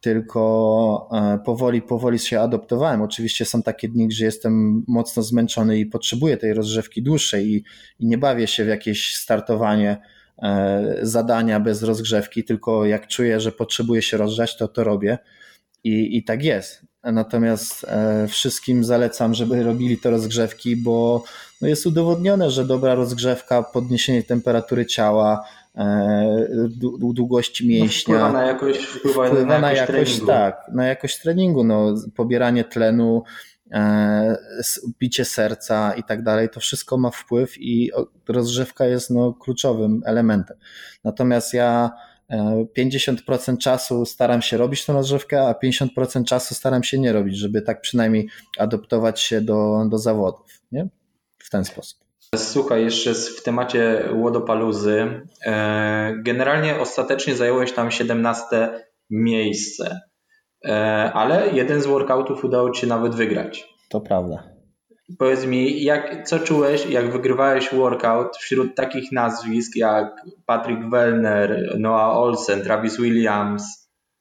Tylko powoli, powoli się adoptowałem. Oczywiście są takie dni, gdzie jestem mocno zmęczony i potrzebuję tej rozgrzewki dłuższej i, i nie bawię się w jakieś startowanie e, zadania bez rozgrzewki, tylko jak czuję, że potrzebuję się rozgrzać, to to robię i, i tak jest. Natomiast e, wszystkim zalecam, żeby robili te rozgrzewki, bo no jest udowodnione, że dobra rozgrzewka, podniesienie temperatury ciała, długości mięśnia, no wpływa na jakość, wpływa wpływa na jakość, na jakość tak, na jakość treningu, no, pobieranie tlenu, e, bicie serca i tak dalej, to wszystko ma wpływ i rozgrzewka jest no, kluczowym elementem. Natomiast ja pięćdziesiąt procent czasu staram się robić tą rozgrzewkę, a pięćdziesiąt procent czasu staram się nie robić, żeby tak przynajmniej adaptować się do, do zawodów, nie? W ten sposób. Słuchaj, jeszcze w temacie Wodapaloozy. Generalnie ostatecznie zająłeś tam siedemnaste miejsce, ale jeden z workoutów udało ci się nawet wygrać. To prawda. Powiedz mi, jak, co czułeś, jak wygrywałeś workout wśród takich nazwisk jak Patrick Vellner, Noah Ohlsen, Travis Williams?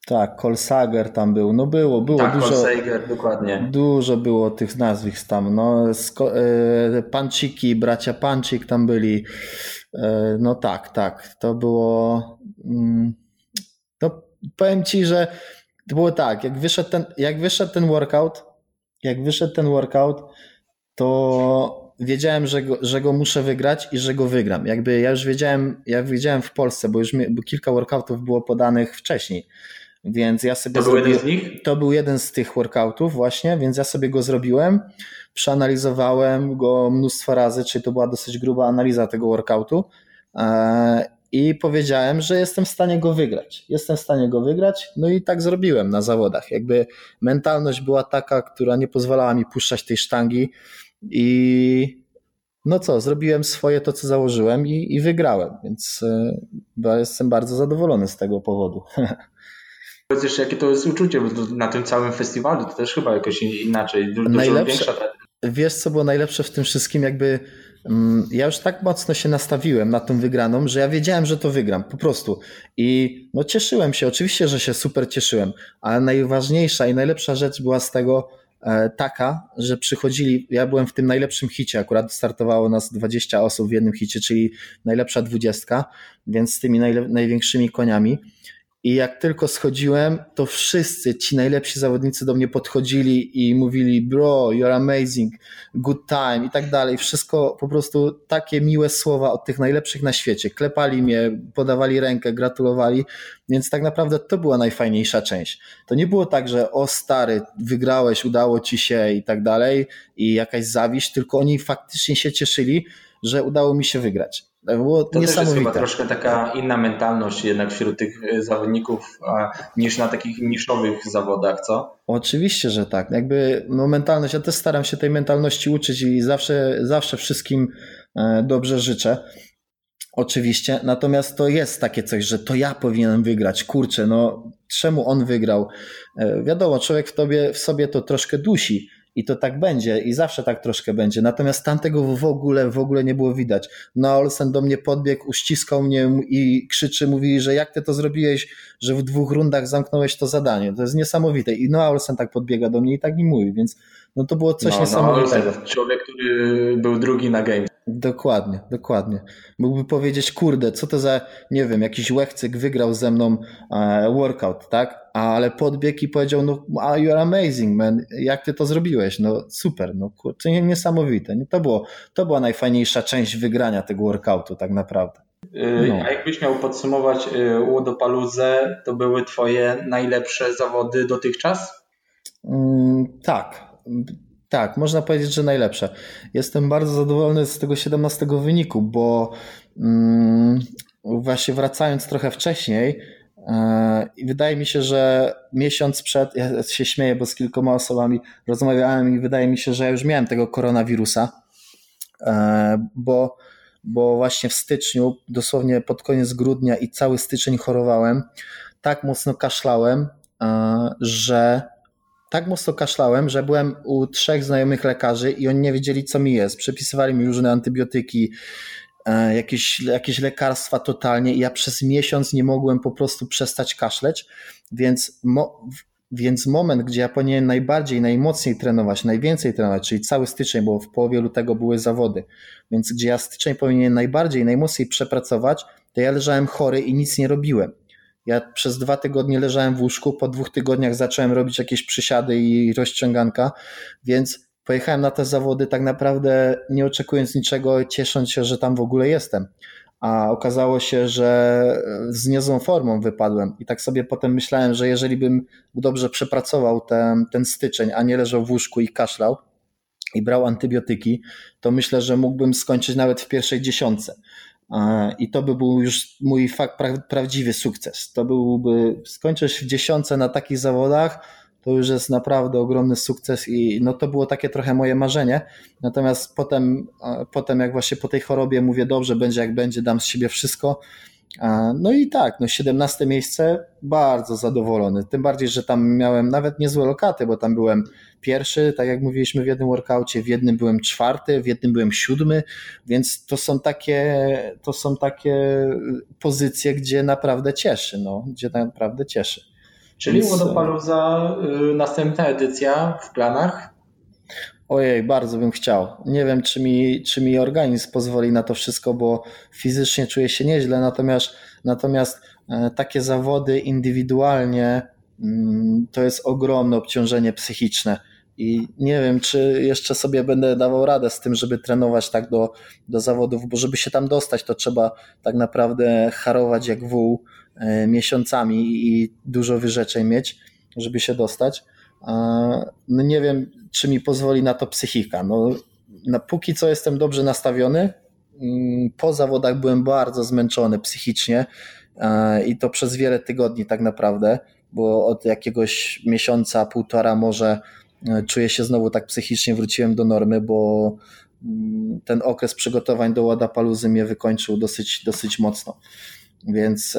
Tak, Kolsager tam był, no było, było tak, dużo. Kolsager, dokładnie. Dużo było tych nazwisk tam, no, Panciki, bracia Pancik tam byli, no tak, tak, to było, no powiem ci, że to było tak, jak wyszedł ten, jak wyszedł ten workout, jak wyszedł ten workout, to wiedziałem, że go, że go muszę wygrać i że go wygram. Jakby ja już wiedziałem, ja wiedziałem w Polsce, bo już mi, bo kilka workoutów było podanych wcześniej. Więc ja sobie to zrobiłem, był jeden z nich? To był jeden z tych workoutów właśnie, więc ja sobie go zrobiłem, przeanalizowałem go mnóstwo razy, czyli to była dosyć gruba analiza tego workoutu i powiedziałem, że jestem w stanie go wygrać. Jestem w stanie go wygrać, no i tak zrobiłem na zawodach. Jakby mentalność była taka, która nie pozwalała mi puszczać tej sztangi i no co, zrobiłem swoje to, co założyłem i, i wygrałem, więc ja jestem bardzo zadowolony z tego powodu. Powiedz jeszcze, jakie to jest uczucie na tym całym festiwalu, to też chyba jakoś inaczej, dużo najlepsze, większa. Wiesz, co było najlepsze w tym wszystkim, jakby mm, ja już tak mocno się nastawiłem na tą wygraną, że ja wiedziałem, że to wygram, po prostu. I no cieszyłem się, oczywiście, że się super cieszyłem, ale najważniejsza i najlepsza rzecz była z tego e, taka, że przychodzili, ja byłem w tym najlepszym hicie, akurat startowało nas dwadzieścia osób w jednym hicie, czyli najlepsza dwudziestka, więc z tymi najle- największymi koniami. I jak tylko schodziłem, to wszyscy ci najlepsi zawodnicy do mnie podchodzili i mówili bro, you're amazing, good time i tak dalej. Wszystko po prostu takie miłe słowa od tych najlepszych na świecie. Klepali mnie, podawali rękę, gratulowali, więc tak naprawdę to była najfajniejsza część. To nie było tak, że o stary, wygrałeś, udało ci się i tak dalej i jakaś zawiść, tylko oni faktycznie się cieszyli, że udało mi się wygrać. Było to niesamowite. Też jest chyba troszkę taka inna mentalność jednak wśród tych zawodników niż na takich niszowych zawodach, co? Oczywiście, że tak. Jakby no mentalność, ja też staram się tej mentalności uczyć i zawsze, zawsze wszystkim dobrze życzę. Oczywiście, natomiast to jest takie coś, że to ja powinienem wygrać, kurczę, no czemu on wygrał? Wiadomo, człowiek w, tobie, w sobie to troszkę dusi. I to tak będzie i zawsze tak troszkę będzie. Natomiast tamtego w ogóle, w ogóle nie było widać. No Olsen do mnie podbiegł, uściskał mnie i krzyczy, mówi, że jak ty to zrobiłeś, że w dwóch rundach zamknąłeś to zadanie. To jest niesamowite. I no Olsen tak podbiega do mnie i tak mi mówi, więc no to było coś no, niesamowitego. No, człowiek, który był drugi na game. Dokładnie, dokładnie. Mógłby powiedzieć, kurde, co to za, nie wiem, jakiś łechcyk wygrał ze mną e, workout, tak? Ale podbiegł i powiedział, no you're amazing, man, jak ty to zrobiłeś? No super, no kurczę, niesamowite. To było, to była najfajniejsza część wygrania tego workoutu tak naprawdę. No. A jakbyś miał podsumować Wodapaloozę, to były twoje najlepsze zawody dotychczas? Mm, tak, Tak, można powiedzieć, że najlepsze. Jestem bardzo zadowolony z tego siedemnastego wyniku, bo mm, właśnie wracając trochę wcześniej, yy, wydaje mi się, że miesiąc przed, ja się śmieję, bo z kilkoma osobami rozmawiałem i wydaje mi się, że ja już miałem tego koronawirusa, yy, bo, bo właśnie w styczniu, dosłownie pod koniec grudnia i cały styczeń chorowałem, tak mocno kaszlałem, yy, że... Tak mocno kaszlałem, że byłem u trzech znajomych lekarzy i oni nie wiedzieli, co mi jest. Przepisywali mi różne antybiotyki, jakieś, jakieś lekarstwa totalnie i ja przez miesiąc nie mogłem po prostu przestać kaszleć, więc, mo- więc moment, gdzie ja powinienem najbardziej, najmocniej trenować, najwięcej trenować, czyli cały styczeń, bo w połowie lutego były zawody, więc gdzie ja styczeń powinienem najbardziej, najmocniej przepracować, to ja leżałem chory i nic nie robiłem. Ja przez dwa tygodnie leżałem w łóżku, po dwóch tygodniach zacząłem robić jakieś przysiady i rozciąganka, więc pojechałem na te zawody tak naprawdę nie oczekując niczego, ciesząc się, że tam w ogóle jestem. A okazało się, że z niezłą formą wypadłem i tak sobie potem myślałem, że jeżeli bym dobrze przepracował ten, ten styczeń, a nie leżał w łóżku i kaszlał i brał antybiotyki, to myślę, że mógłbym skończyć nawet w pierwszej dziesiątce. I to by był już mój fakt, pra, prawdziwy sukces. To byłby, skończysz w dziesiątce na takich zawodach, to już jest naprawdę ogromny sukces i no to było takie trochę moje marzenie. Natomiast potem, potem jak właśnie po tej chorobie mówię, dobrze, będzie jak będzie, dam z siebie wszystko. No i tak, no siedemnaste miejsce, bardzo zadowolony. Tym bardziej, że tam miałem nawet niezłe lokaty, bo tam byłem pierwszy, tak jak mówiliśmy w jednym workaucie, w jednym byłem czwarty, w jednym byłem siódmy, więc to są takie, to są takie pozycje, gdzie naprawdę cieszy, no, gdzie naprawdę cieszy. Czyli więc... Wodapalooza, następna edycja w planach? Ojej, bardzo bym chciał. Nie wiem, czy mi, czy mi organizm pozwoli na to wszystko, bo fizycznie czuję się nieźle, natomiast, natomiast takie zawody indywidualnie to jest ogromne obciążenie psychiczne i nie wiem, czy jeszcze sobie będę dawał radę z tym, żeby trenować tak do, do zawodów, bo żeby się tam dostać, to trzeba tak naprawdę harować jak wół miesiącami i dużo wyrzeczeń mieć, żeby się dostać. No nie wiem, czy mi pozwoli na to psychika. No, na, póki co jestem dobrze nastawiony. Po zawodach byłem bardzo zmęczony psychicznie i to przez wiele tygodni tak naprawdę, bo od jakiegoś miesiąca, półtora może czuję się znowu tak psychicznie, wróciłem do normy, bo ten okres przygotowań do Wodapaloozy mnie wykończył dosyć, dosyć mocno. Więc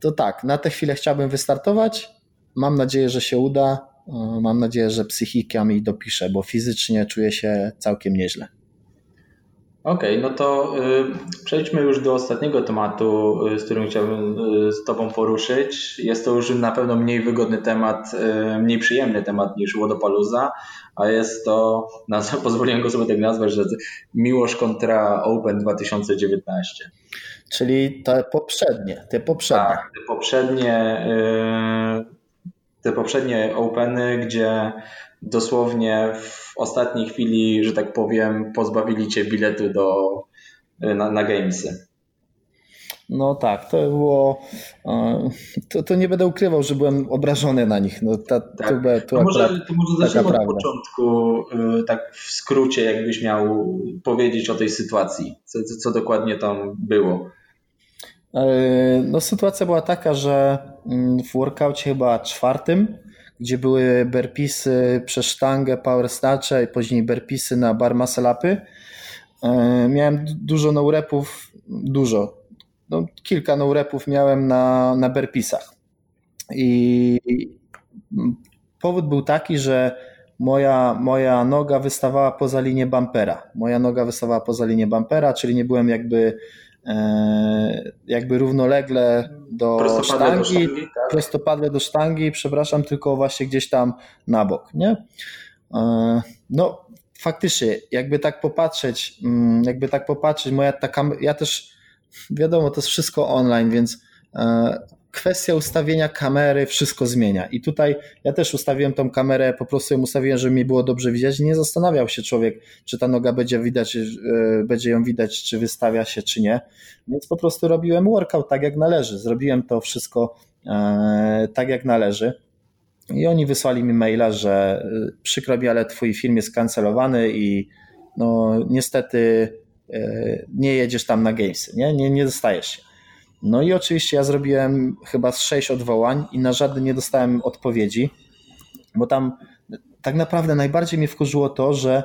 to tak, na tę chwilę chciałbym wystartować. Mam nadzieję, że się uda. Mam nadzieję, że psychika mi dopisze, bo fizycznie czuję się całkiem nieźle. Okej, okay, no to y, przejdźmy już do ostatniego tematu, y, z którym chciałbym y, z Tobą poruszyć. Jest to już na pewno mniej wygodny temat, y, mniej przyjemny temat niż Wodapalooza, a jest to, nazwa, pozwoliłem go sobie tak nazwać, że Miłosz kontra Open dwa tysiące dziewiętnaście. Czyli te poprzednie, te poprzednie. Tak, te poprzednie... Y, Te poprzednie Openy, gdzie dosłownie w ostatniej chwili, że tak powiem, pozbawili cię biletu do, na, na Gamesy. No tak, to było... To, to nie będę ukrywał, że byłem obrażony na nich. No ta, tak. tu, tu to, może, to może zacznijmy od początku, tak w skrócie, jakbyś miał powiedzieć o tej sytuacji, co, co dokładnie tam było. No sytuacja była taka, że w workaucie chyba czwartym, gdzie były burpeesy przez sztangę, power snatche i później burpeesy na bar muscle upy, miałem dużo no repów, dużo, no, kilka no repów miałem na, na burpeesach i powód był taki, że Moja, moja noga wystawała poza linię bumpera. Moja noga wystawała poza linię bumpera, czyli nie byłem jakby, e, jakby równolegle do prostopadle sztangi, do sztangi tak? prostopadle do sztangi, przepraszam, tylko właśnie gdzieś tam na bok, nie? E, no faktycznie, jakby tak popatrzeć, jakby tak popatrzeć, moja taka, ja też, wiadomo, to jest wszystko online, więc e, kwestia ustawienia kamery wszystko zmienia i tutaj ja też ustawiłem tą kamerę, po prostu ją ustawiłem, żeby mi było dobrze widać, nie zastanawiał się człowiek, czy ta noga będzie widać, będzie ją widać, czy wystawia się, czy nie, więc po prostu robiłem workout tak jak należy, zrobiłem to wszystko e, tak jak należy i oni wysłali mi maila, że przykro mi, ale twój film jest kancelowany i no niestety e, nie jedziesz tam na Gamesy, nie, nie, nie dostajesz się. No i oczywiście ja zrobiłem chyba z sześć odwołań i na żadne nie dostałem odpowiedzi, bo tam tak naprawdę najbardziej mnie wkurzyło to, że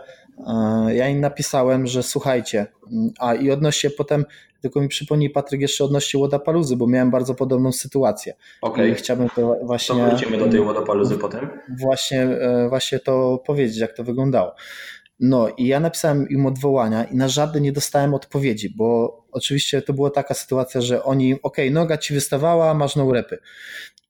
ja im napisałem, że słuchajcie, a i odnośnie potem, tylko mi przypomnij Patryk jeszcze odnośnie Wodapaloozy, bo miałem bardzo podobną sytuację. Okej, chciałbym to właśnie... To wrócimy do tej Wodapaloozy potem. Właśnie, właśnie to powiedzieć, jak to wyglądało. No i ja napisałem im odwołania i na żadne nie dostałem odpowiedzi, bo oczywiście to była taka sytuacja, że oni, okej, okay, noga ci wystawała, masz no repy.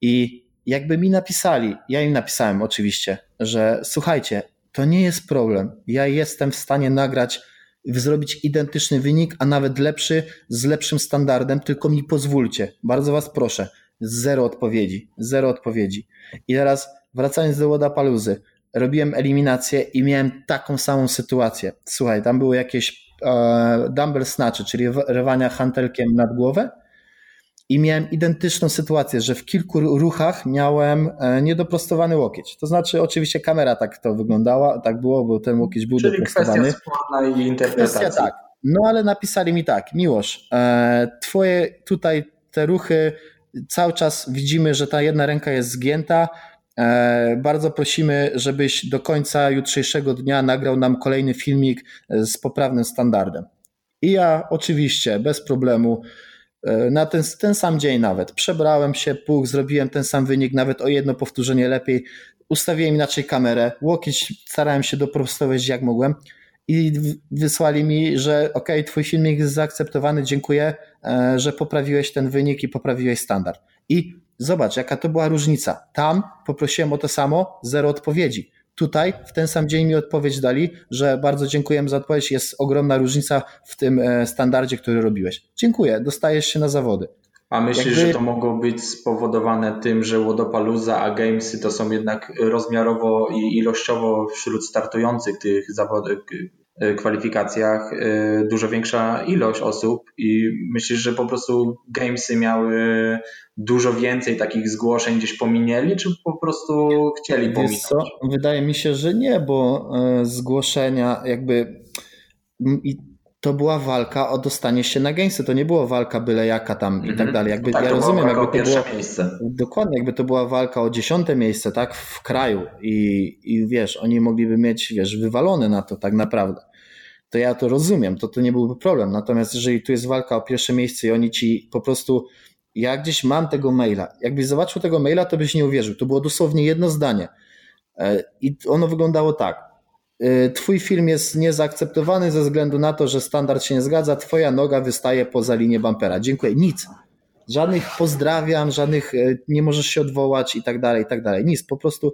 I jakby mi napisali, ja im napisałem oczywiście, że słuchajcie, to nie jest problem, ja jestem w stanie nagrać, zrobić identyczny wynik, a nawet lepszy, z lepszym standardem, tylko mi pozwólcie, bardzo was proszę. Zero odpowiedzi, zero odpowiedzi. I teraz wracając do Wodapaloozy, robiłem eliminację i miałem taką samą sytuację. Słuchaj, tam były jakieś e, dumbbell snatchy, czyli rwania hantelkiem nad głowę i miałem identyczną sytuację, że w kilku ruchach miałem e, niedoprostowany łokieć. To znaczy oczywiście kamera tak to wyglądała, tak było, bo ten łokieć był czyli doprostowany. Kwestia sporna i interpretacja. Kwestia, tak, No ale napisali mi tak: Miłosz, twoje tutaj te ruchy, cały czas widzimy, że ta jedna ręka jest zgięta. Bardzo prosimy, żebyś do końca jutrzejszego dnia nagrał nam kolejny filmik z poprawnym standardem. I ja oczywiście bez problemu na ten, ten sam dzień nawet przebrałem się, puch, zrobiłem ten sam wynik, nawet o jedno powtórzenie lepiej, ustawiłem inaczej kamerę, łokieć starałem się doprostować jak mogłem i wysłali mi, że ok, twój filmik jest zaakceptowany, dziękuję, że poprawiłeś ten wynik i poprawiłeś standard. I zobacz, jaka to była różnica. Tam poprosiłem o to samo, zero odpowiedzi. Tutaj w ten sam dzień mi odpowiedź dali, że bardzo dziękujemy za odpowiedź, jest ogromna różnica w tym standardzie, który robiłeś. Dziękuję, dostajesz się na zawody. A myślisz, Jakby... że to mogło być spowodowane tym, że Wodapalooza, a Gamesy to są jednak rozmiarowo i ilościowo wśród startujących tych zawodów, kwalifikacjach dużo większa ilość osób i myślisz, że po prostu Gamesy miały dużo więcej takich zgłoszeń, gdzieś pominęli, czy po prostu chcieli pominąć? Wiesz co? Wydaje mi się, że nie, bo zgłoszenia jakby i to była walka o dostanie się na Gamesy, to nie była walka byle jaka tam mhm. i tak dalej. Jakby, tak, ja rozumiem, jakby to było miejsce. Dokładnie, jakby to była walka o dziesiąte miejsce, tak, w kraju i, i wiesz, oni mogliby mieć, wiesz, wywalone na to tak naprawdę. To ja to rozumiem, to to nie byłby problem. Natomiast jeżeli tu jest walka o pierwsze miejsce i oni ci po prostu, ja gdzieś mam tego maila, jakbyś zobaczył tego maila, to byś nie uwierzył. To było dosłownie jedno zdanie i ono wyglądało tak: twój film jest niezaakceptowany ze względu na to, że standard się nie zgadza, twoja noga wystaje poza linię bumpera. Dziękuję. Nic. Żadnych pozdrawiam, żadnych nie możesz się odwołać i tak dalej, i tak dalej. Nic. Po prostu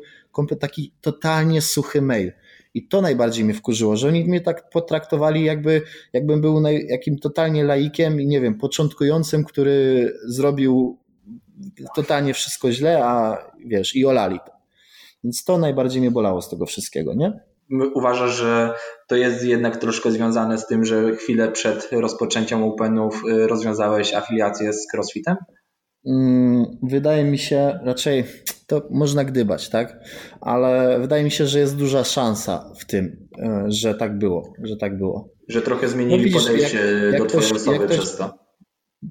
taki totalnie suchy mail. I to najbardziej mnie wkurzyło, że oni mnie tak potraktowali, jakby, jakbym był jakim totalnie laikiem i nie wiem, początkującym, który zrobił totalnie wszystko źle, a wiesz, i olali to. Więc to najbardziej mnie bolało z tego wszystkiego, nie? Uważasz, że to jest jednak troszkę związane z tym, że chwilę przed rozpoczęciem Openów rozwiązałeś afiliację z CrossFitem? Wydaje mi się, raczej to można gdybać, tak? Ale wydaje mi się, że jest duża szansa w tym, że tak było, że tak było. Że trochę zmienili no widzisz, podejście jak, jak do twojej osoby przez to.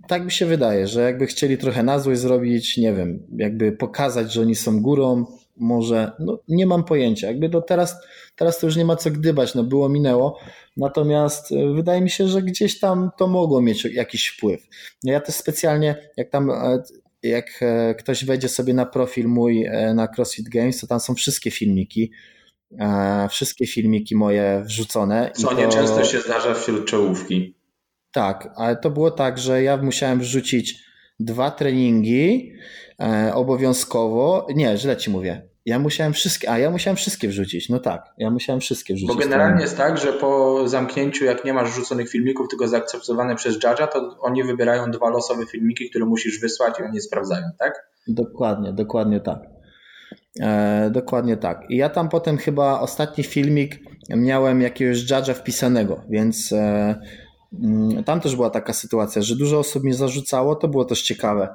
Tak mi się wydaje, że jakby chcieli trochę na złość zrobić, nie wiem, jakby pokazać, że oni są górą. Może, no nie mam pojęcia, jakby to teraz, teraz to już nie ma co gdybać, no było, minęło, natomiast wydaje mi się, że gdzieś tam to mogło mieć jakiś wpływ. Ja też specjalnie, jak tam, jak ktoś wejdzie sobie na profil mój na CrossFit Games, to tam są wszystkie filmiki, wszystkie filmiki moje wrzucone. Co i to... nieczęsto się zdarza wśród czołówki. Tak, ale to było tak, że ja musiałem wrzucić dwa treningi e, obowiązkowo, nie, źle ci mówię, ja musiałem wszystkie, a ja musiałem wszystkie wrzucić, no tak, ja musiałem wszystkie wrzucić. Bo generalnie jest tak, że po zamknięciu, jak nie masz wrzuconych filmików, tylko zaakceptowane przez judge'a, to oni wybierają dwa losowe filmiki, które musisz wysłać i oni sprawdzają, tak? Dokładnie, dokładnie tak. E, dokładnie tak. I ja tam potem chyba ostatni filmik miałem jakiegoś judge'a wpisanego, więc... E, Tam też była taka sytuacja, że dużo osób mi zarzucało, to było też ciekawe,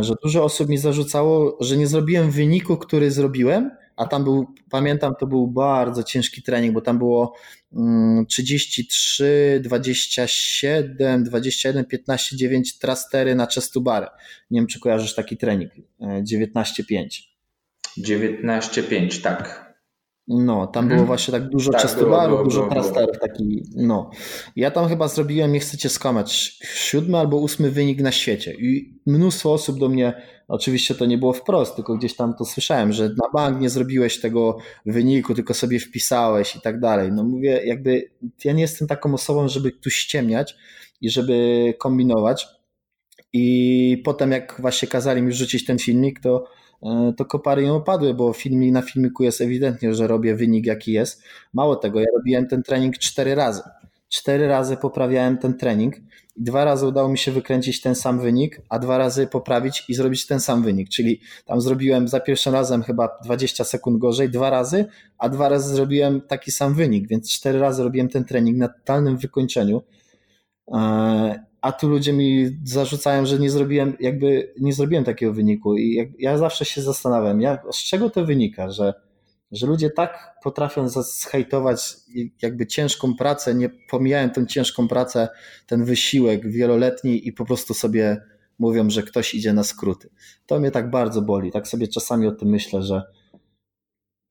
że dużo osób mi zarzucało, że nie zrobiłem wyniku, który zrobiłem, a tam był, pamiętam, to był bardzo ciężki trening, bo tam było trzydzieści trzy, dwadzieścia siedem, dwadzieścia jeden, piętnaście, dziewięć trastery na chest to bar. Nie wiem, czy kojarzysz taki trening, dziewiętnaście pięć. dziewiętnaście pięć, tak. No, tam było hmm. właśnie tak dużo tak, chestobarów, dużo trasterów taki, no. Ja tam chyba zrobiłem, nie chcę cię skłamać, siódmy albo ósmy wynik na świecie i mnóstwo osób do mnie, oczywiście to nie było wprost, tylko gdzieś tam to słyszałem, że na bank nie zrobiłeś tego wyniku, tylko sobie wpisałeś i tak dalej. No mówię, jakby ja nie jestem taką osobą, żeby tu ściemniać i żeby kombinować i potem jak właśnie kazali mi wrzucić ten filmik, to to kopary ją opadły, bo filmik na filmiku jest ewidentnie, że robię wynik jaki jest. Mało tego, ja robiłem ten trening cztery razy. Cztery razy poprawiałem ten trening. Dwa razy udało mi się wykręcić ten sam wynik, a dwa razy poprawić i zrobić ten sam wynik. Czyli tam zrobiłem za pierwszym razem chyba dwadzieścia sekund gorzej, dwa razy, a dwa razy zrobiłem taki sam wynik, więc cztery razy robiłem ten trening na totalnym wykończeniu. A tu ludzie mi zarzucają, że nie zrobiłem jakby nie zrobiłem takiego wyniku i ja zawsze się zastanawiam, ja, z czego to wynika, że, że ludzie tak potrafią zhejtować jakby ciężką pracę, nie pomijają tę ciężką pracę, ten wysiłek wieloletni i po prostu sobie mówią, że ktoś idzie na skróty. To mnie tak bardzo boli, tak sobie czasami o tym myślę, że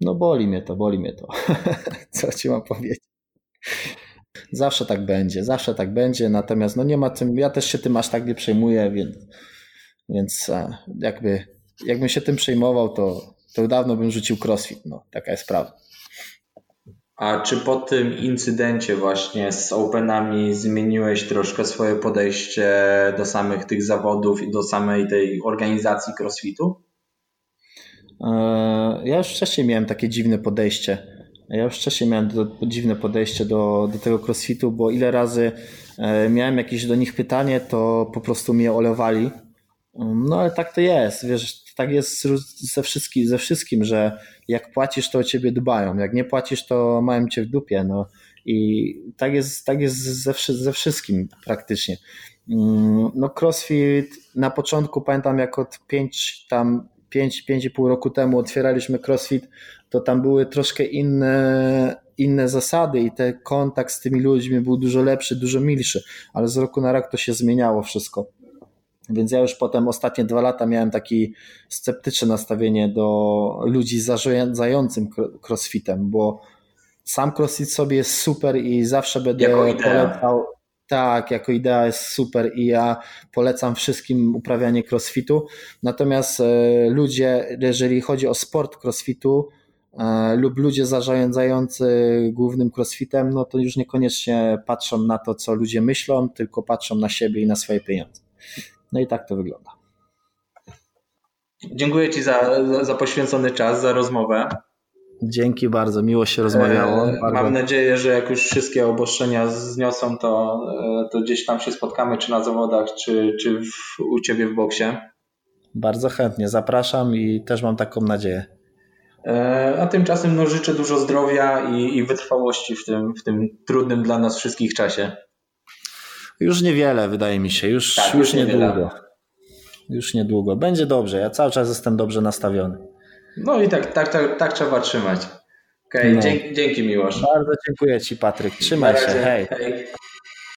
no boli mnie to, boli mnie to. Co ci mam powiedzieć? Zawsze tak będzie, zawsze tak będzie, natomiast no nie ma tym, ja też się tym aż tak nie przejmuję, więc, więc jakby, jakbym się tym przejmował, to, to dawno bym rzucił crossfit, no taka jest prawda. A czy po tym incydencie właśnie z Openami zmieniłeś troszkę swoje podejście do samych tych zawodów i do samej tej organizacji crossfitu? Ja już wcześniej miałem takie dziwne podejście. Ja już wcześniej miałem do, dziwne podejście do, do tego crossfitu, bo ile razy miałem jakieś do nich pytanie, to po prostu mnie olewali. No ale tak to jest, wiesz, tak jest ze wszystkim, ze wszystkim, że jak płacisz, to o ciebie dbają, jak nie płacisz, to mają cię w dupie, no i tak jest, tak jest ze, ze wszystkim praktycznie. No crossfit na początku, pamiętam jak od pięć tam pięć, pięć i pół roku temu otwieraliśmy crossfit, to tam były troszkę inne, inne zasady i ten kontakt z tymi ludźmi był dużo lepszy, dużo milszy, ale z roku na rok to się zmieniało wszystko. Więc ja już potem ostatnie dwa lata miałem takie sceptyczne nastawienie do ludzi zarządzającym crossfitem, bo sam crossfit sobie jest super i zawsze będę polecał, tak, jako idea jest super i ja polecam wszystkim uprawianie crossfitu, natomiast ludzie, jeżeli chodzi o sport crossfitu lub ludzie zarządzający głównym crossfitem, no to już niekoniecznie patrzą na to, co ludzie myślą, tylko patrzą na siebie i na swoje pieniądze. No i tak to wygląda. Dziękuję Ci za, za, za poświęcony czas, za rozmowę. Dzięki bardzo, miło się rozmawiało. E, mam nadzieję, że jak już wszystkie obostrzenia zniosą, to, to gdzieś tam się spotkamy, czy na zawodach, czy, czy w, u Ciebie w boksie. Bardzo chętnie, zapraszam i też mam taką nadzieję. E, a tymczasem no, życzę dużo zdrowia i, i wytrwałości w tym, w tym trudnym dla nas wszystkich czasie. Już niewiele, wydaje mi się, już, tak, już niedługo. Już niedługo. Będzie dobrze, ja cały czas jestem dobrze nastawiony. No i tak, tak, tak, tak trzeba trzymać. Okay. No. Dzięki, dzięki Miłosz. Bardzo dziękuję Ci, Patryk. Trzymaj się, hej. hej.